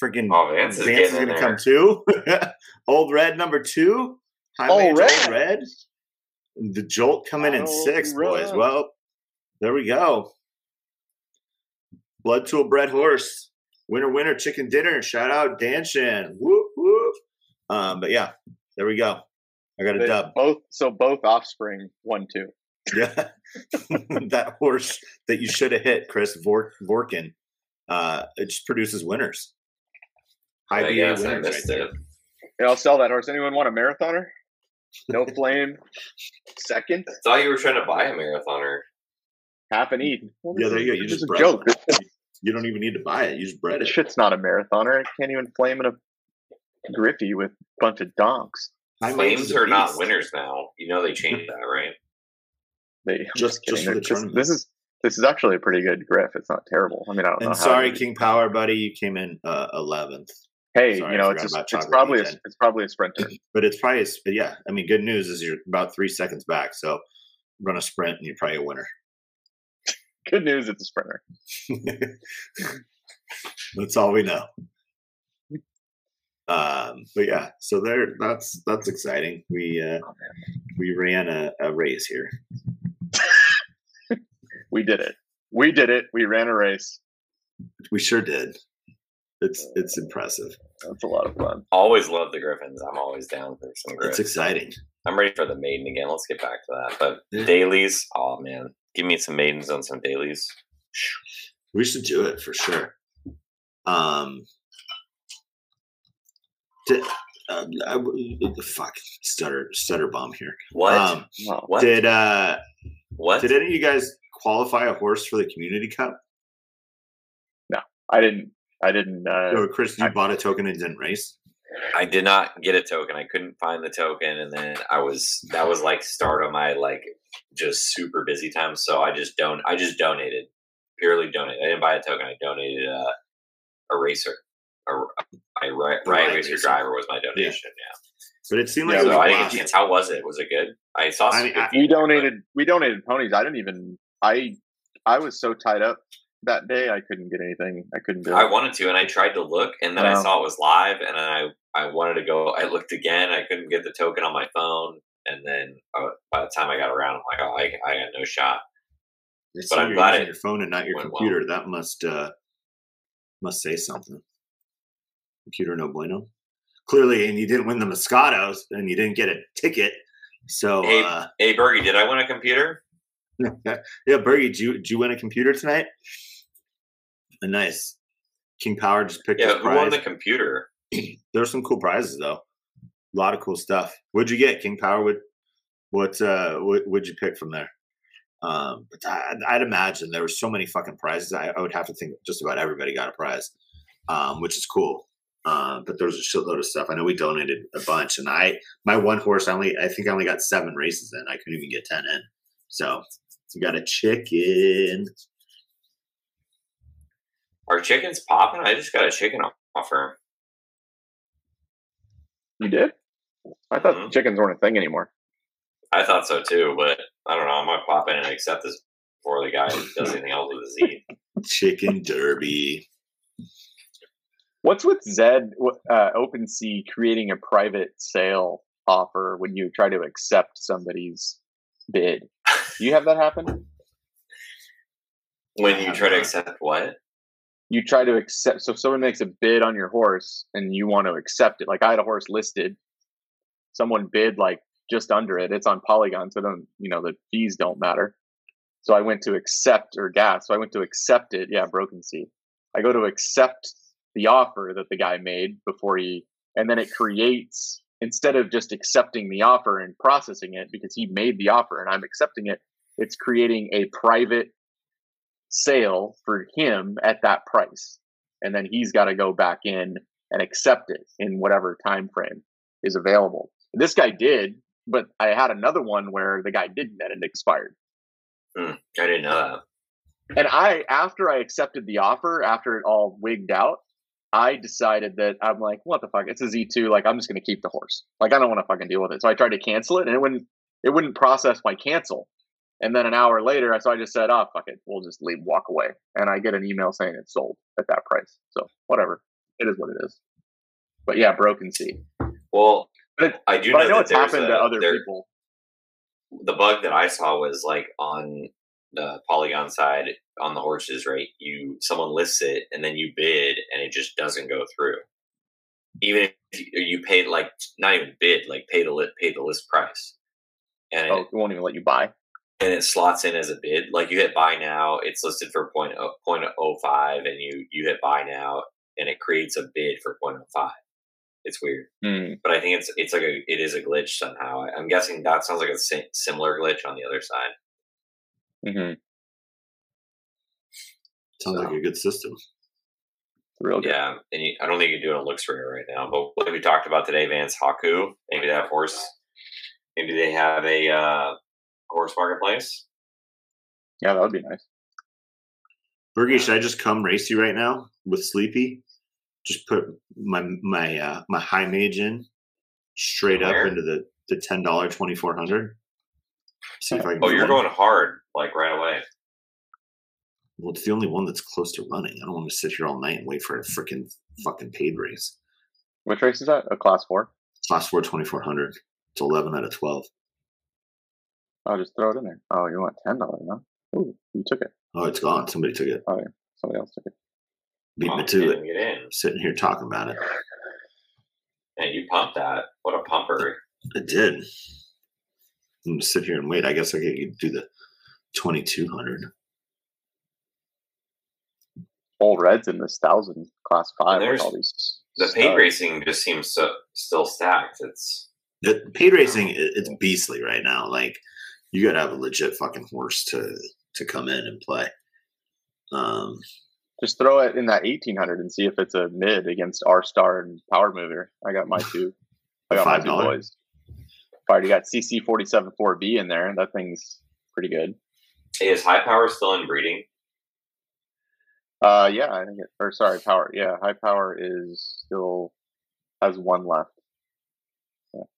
Freaking oh, Vance is, Vance is gonna come too. Ole Red number two. High Ole Mage, Red. Ole Red. The Jolt coming in sixth, boys. Well, there we go. Blood to a bred horse. Winner, winner, chicken dinner. Shout out Danshan. Whoop whoop. Um, but yeah, there we go. I got a they dub. Both so both offspring one two. Yeah, that horse that you should have hit, Chris Vork, Vorkin. Uh, it just produces winners. High B A yeah, winners right there. It. Hey, I'll sell that horse. Anyone want a marathoner? No flame. Second. I thought you were trying to buy a marathoner. Half an eat. Yeah, there you go. You just a joke. You don't even need to buy it. You just bred it. Shit's not a marathoner. It can't even flame in a griffey with a bunch of donks. Flames are not winners now. You know they changed that, right? They just, just for the tournament. This is this is actually a pretty good griff. It's not terrible. I mean, I don't know. Sorry, King Power, buddy, you came in uh, eleventh. Hey, you know, it's it's probably it's probably a sprinter, but it's probably a, yeah. I mean, good news is you're about three seconds back, so run a sprint and you're probably a winner. Good news, it's a sprinter. That's all we know. Um, but yeah, so there. That's that's exciting. We uh, oh, we ran a, a race here. We did it. We did it. We ran a race. We sure did. It's it's impressive. That's a lot of fun. Always love the Griffins. I'm always down for some Griffins. It's exciting. I'm ready for the maiden again. Let's get back to that. But yeah. Dailies, oh man, give me some maidens on some dailies. We should do it for sure. Um, did, uh, I, the fuck stutter stutter bomb here. What? Um, oh, what did uh? What did any of you guys qualify a horse for the Community Cup? No, I didn't. I didn't. Uh, so Chris, you I, bought a token and didn't race. I did not get a token. I couldn't find the token, and then I was that was like start of my like just super busy time. So I just don't. I just donated, purely donated. I didn't buy a token. I donated uh, a racer. A, a riot racer, racer driver was my donation. Yeah, yeah. But it seemed like yeah, it was so I didn't get a chance. How was it? Was it good? I saw. Some I mean, I, we donated. But... We donated ponies. I didn't even. I I was so tied up that day, I couldn't get anything. I couldn't do it. I wanted to, and I tried to look, and then wow. I saw it was live, and then I, I wanted to go. I looked again. I couldn't get the token on my phone, and then oh, by the time I got around, I'm like, oh, I, I got no shot. It's but I'm glad it your phone and not your computer. Well. That must uh, must say something. Computer no bueno. Clearly, and you didn't win the Moscatos, and you didn't get a ticket. So, hey, uh, hey Bergie, did I win a computer? Yeah, Bergie, did you, did you win a computer tonight? A nice King Power just picked yeah, up. Yeah, who won the computer? There's some cool prizes though. A lot of cool stuff. What'd you get, King Power? What what uh what would you pick from there? Um, but I, I'd imagine there were so many fucking prizes. I, I would have to think just about everybody got a prize, um, which is cool. Uh, but there's a shitload of stuff. I know we donated a bunch, and I my one horse I only I think I only got seven races in. I couldn't even get ten in. So we got a chicken. Are chickens popping? I just got a chicken offer. You did? I thought mm-hmm. chickens weren't a thing anymore. I thought so too, but I don't know. I might pop in and accept this before the guy does anything else with the Z. Chicken Derby. What's with Zed uh, OpenSea creating a private sale offer when you try to accept somebody's bid? Do you have that happen? When you try to accept what? You try to accept, so if someone makes a bid on your horse and you want to accept it, like I had a horse listed, someone bid like just under it. It's on Polygon, so don't, you know, the fees don't matter. So I went to accept or gas. So I went to accept it. Yeah, Broken Sea. I go to accept the offer that the guy made before he, and then it creates, instead of just accepting the offer and processing it because he made the offer and I'm accepting it, it's creating a private sale for him at that price, and then he's got to go back in and accept it in whatever time frame is available. This guy did, but I had another one where the guy didn't and it expired. Mm, I didn't know that. And I, after I accepted the offer, after it all wigged out, I decided that I'm like, what the fuck? It's a Z two. Like, I'm just going to keep the horse. Like, I don't want to fucking deal with it. So I tried to cancel it, and it wouldn't. It wouldn't process my cancel. And then an hour later, so I just said, oh, fuck it. We'll just leave, walk away. And I get an email saying it's sold at that price. So whatever. It is what it is. But yeah, Broken Sea. Well, but it, I do but know, I know that it's happened a, to other there, people. The bug that I saw was like on the Polygon side on the horses, right? You Someone lists it and then you bid and it just doesn't go through. Even if you paid like, not even bid, like pay the, pay the list price. And oh, it won't even let you buy. And it slots in as a bid. Like you hit buy now, it's listed for zero point zero five, and you, you hit buy now, and it creates a bid for zero point zero five. It's weird, mm. but I think it's it's like a it is a glitch somehow. I'm guessing that sounds like a similar glitch on the other side. Mm-hmm. Sounds so. like a good system. Real good. Yeah, and you, I don't think you're doing a looks rare right now, but what we talked about today, Vance, Haku, maybe that horse, maybe they have a uh, horse marketplace. Yeah, that would be nice. Bergie, should I just come race you right now with Sleepy? Just put my my uh, my high mage in straight Where? up into the, the ten dollar twenty four hundred. See if I can. Oh, you're going hard like right away. Well, it's the only one that's close to running. I don't want to sit here all night and wait for a freaking fucking paid race. Which race is that? A class four? Class four twenty four hundred. It's eleven out of twelve. Oh, just throw it in there. Oh, you want ten dollars, huh? Ooh, you took it. Oh, it's gone. Somebody took it. Oh, yeah. Somebody else took it. Beat oh, me to it. In. Sitting here talking about it. Yeah, you pumped that. What a pumper. I did. I'm going to sit here and wait. I guess I could do the twenty-two hundred. Old Red's in this one thousand class five. With all these the studs. Paid racing just seems so, still stacked. It's the paid racing, it's beastly right now. Like, you got to have a legit fucking horse to, to come in and play. Um, Just throw it in that eighteen hundred and see if it's a mid against R-Star and Power Mover. I got my two. I got five dollars. My two boys. I already got C C four seven four B in there. That thing's pretty good. Hey, is High Power still in breeding? Uh, yeah, I think it, or sorry, Power. Yeah, High Power is still has one left. Yeah. It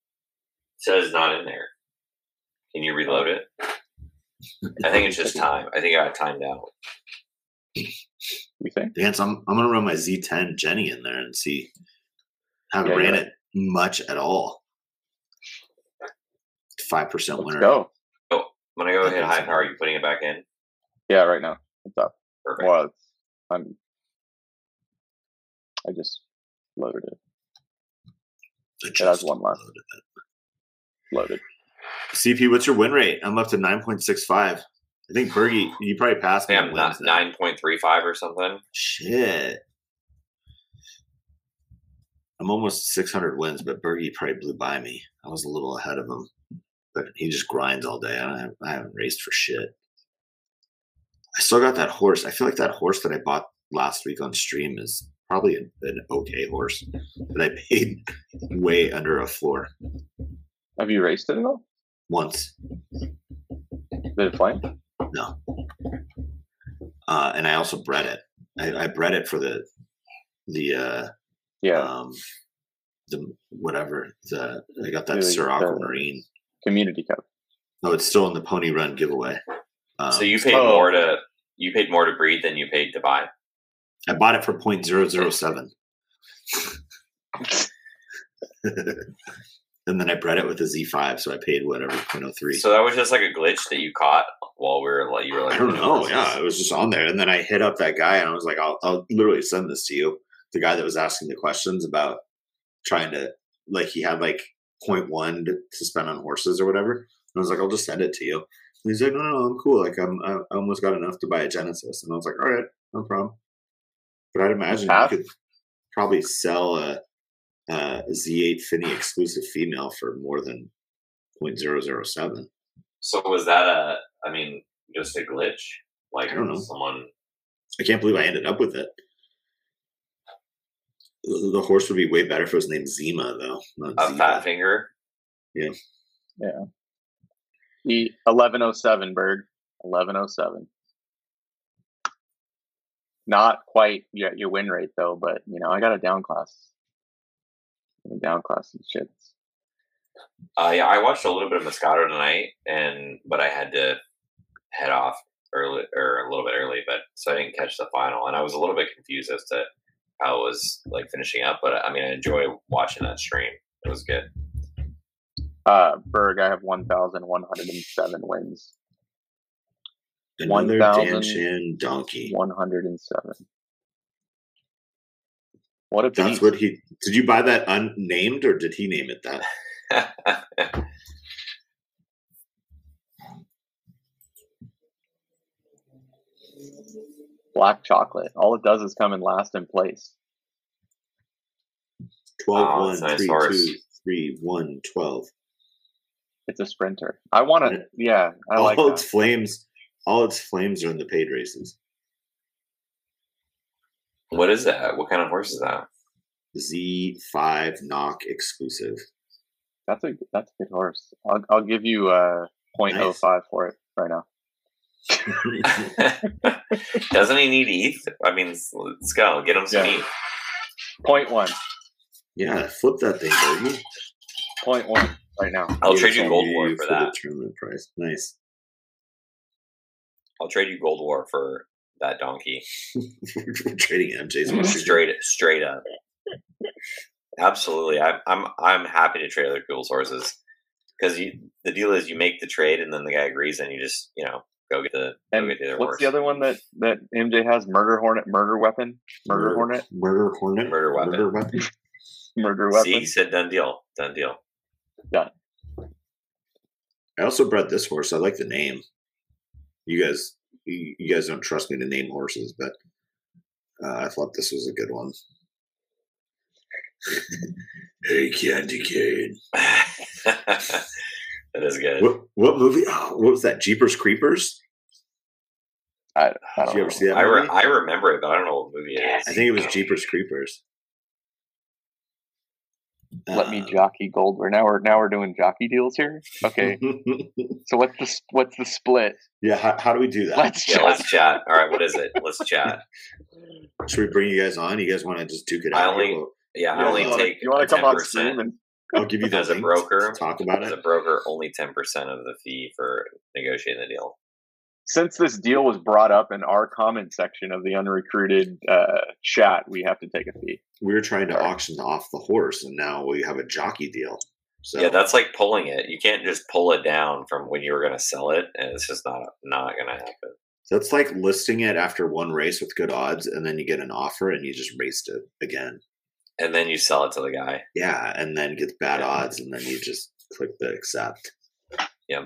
says not in there. Can you reload it? I think it's just time. I think I got timed out. You think? Vance, I'm I'm gonna run my Z ten Jenny in there and see. I haven't yeah, ran yeah. it much at all. Five percent winner. Go. Oh, I'm gonna go ahead. High Power. Are you putting it back in? Yeah, right now. It's up. Perfect. Well, it's, I'm. I just loaded it. It has one left. Loaded. loaded. C P, what's your win rate? I'm up to nine point six five. I think Bergie, you probably passed me. Yeah, I'm not nine point three five or something. Shit. I'm almost six hundred wins, but Bergie probably blew by me. I was a little ahead of him. But he just grinds all day. I, I haven't raced for shit. I still got that horse. I feel like that horse that I bought last week on stream is probably an, an okay horse. But I paid way under a floor. Have you raced it at all? Once. Did it play? No. Uh, and I also bred it. I, I bred it for the, the, uh, yeah, um, the whatever. The I got that Sirocco Marine Community Cup. No, oh, it's still in the Pony Run giveaway. Um, so you paid oh. more to you paid more to breed than you paid to buy. I bought it for point zero zero seven, and then I bred it with a Z five, so I paid whatever point oh three. So that was just like a glitch that you caught. While we were like, you were like, I don't know, yeah, it was just on there, and then I hit up that guy, and I was like, I'll, I'll literally send this to you. The guy that was asking the questions about trying to, like, he had like point one to, to spend on horses or whatever. And I was like, I'll just send it to you. And he's like, no, no, no, I'm cool. Like, I'm, I almost got enough to buy a Genesis, and I was like, all right, no problem. But I'd imagine Half? you could probably sell a, a Z eight Finney exclusive female for more than point zero zero seven. So was that a? I mean, just a glitch. Like, I don't know. Someone. I can't believe I ended up with it. The horse would be way better if it was named Zima, though. Not a Zima. Fat finger. Yeah. Yeah. The eleven oh seven bird. eleven oh seven. Not quite yet your win rate, though. But you know, I got a down class. A down class and shit. Uh, yeah, I watched a little bit of Moscato tonight, and but I had to head off early or a little bit early, but so I didn't catch the final, and I was a little bit confused as to how it was like finishing up. But I mean, I enjoy watching that stream; it was good. Uh, Berg, I have one thousand one hundred and seven wins. Another Danshan donkey. One hundred and seven. What a beast. That's what he did. You buy that unnamed, or did he name it that? Black chocolate. All it does is come in last in place. twelve, oh, one, three, nice two, three, one, twelve. It's a sprinter. I want to. Yeah, I all like its that. flames. All its flames are in the paid races. What is that? What kind of horse is that? Z five N O C exclusive. That's a that's a good horse. I'll I'll give you uh zero point zero five nice. For it right now. Doesn't he need E T H? I mean, let's go get him some yeah. E T H. Point one. Yeah, flip that thing, baby. Point one right now. I'll trade you Gold War for, for that. The tournament price. Nice. I'll trade you Gold War for that donkey. We're trading M J's straight straight up. Absolutely, I'm I'm I'm happy to trade other people's horses because the deal is you make the trade and then the guy agrees and you just you know go get the and go get the other what's horse. The other one that, that M J has? Murder Hornet, Murder Weapon, Murder, murder Hornet, Murder Hornet, Murder Weapon, Murder Weapon, Murder Weapon. See, he said done deal, done deal, done. I also bred this horse. I like the name. You guys, you, you guys don't trust me to name horses, but uh, I thought this was a good one. Hey, Candy Cane. That is good. What, what movie? Oh, what was that? Jeepers Creepers? I, I don't Did you ever know. See that I, re I remember it, but I don't know what movie it is. I think it was Jeepers Creepers. Let um, me jockey gold. We're now we're now we're doing jockey deals here. Okay. So what's the what's the split? Yeah. How, how do we do that? Let's yeah, chat. Let's chat. All right. What is it? Let's chat. Should we bring you guys on? You guys want to just duke it out? I only, yeah, I only take. You want to come on stream and I'll give you that as a broker. Talk about it. As a broker, only ten percent of the fee for negotiating the deal. Since this deal was brought up in our comment section of the unrecruited uh, chat, we have to take a fee. We were trying to auction off the horse, and now we have a jockey deal. So yeah, that's like pulling it. You can't just pull it down from when you were going to sell it, and it's just not not going to happen. That's like listing it after one race with good odds, and then you get an offer, and you just raced it again. And then you sell it to the guy. Yeah, and then gets bad yeah. odds, and then you just click the accept. Yeah.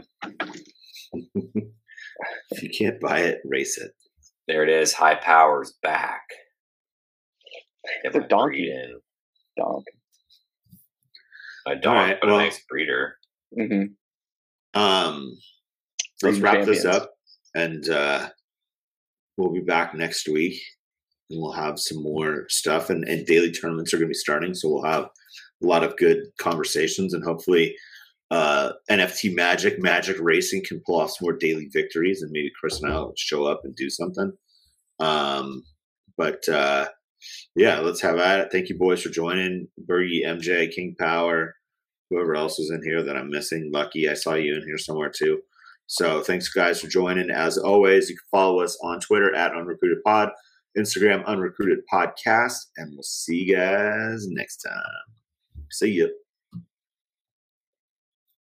If you can't buy it, race it. There it is. High power's back. It's a donkey. In. Dog. A dog. Right, well, a nice breeder. Mm-hmm. Um, let's wrap champions. This up, and uh, we'll be back next week, and we'll have some more stuff. And, and daily tournaments are going to be starting, so we'll have a lot of good conversations, and hopefully uh N F T Magic Magic Racing can pull off some more daily victories, and maybe Chris and I'll show up and do something. Um but uh yeah, let's have at it. Thank you boys for joining. Bergie, M J, King Power, whoever else was in here that I'm missing. Lucky, I saw you in here somewhere too. So thanks guys for joining. As always, you can follow us on Twitter at Unrecruited Pod, Instagram Unrecruited Podcast, and we'll see you guys next time. See ya.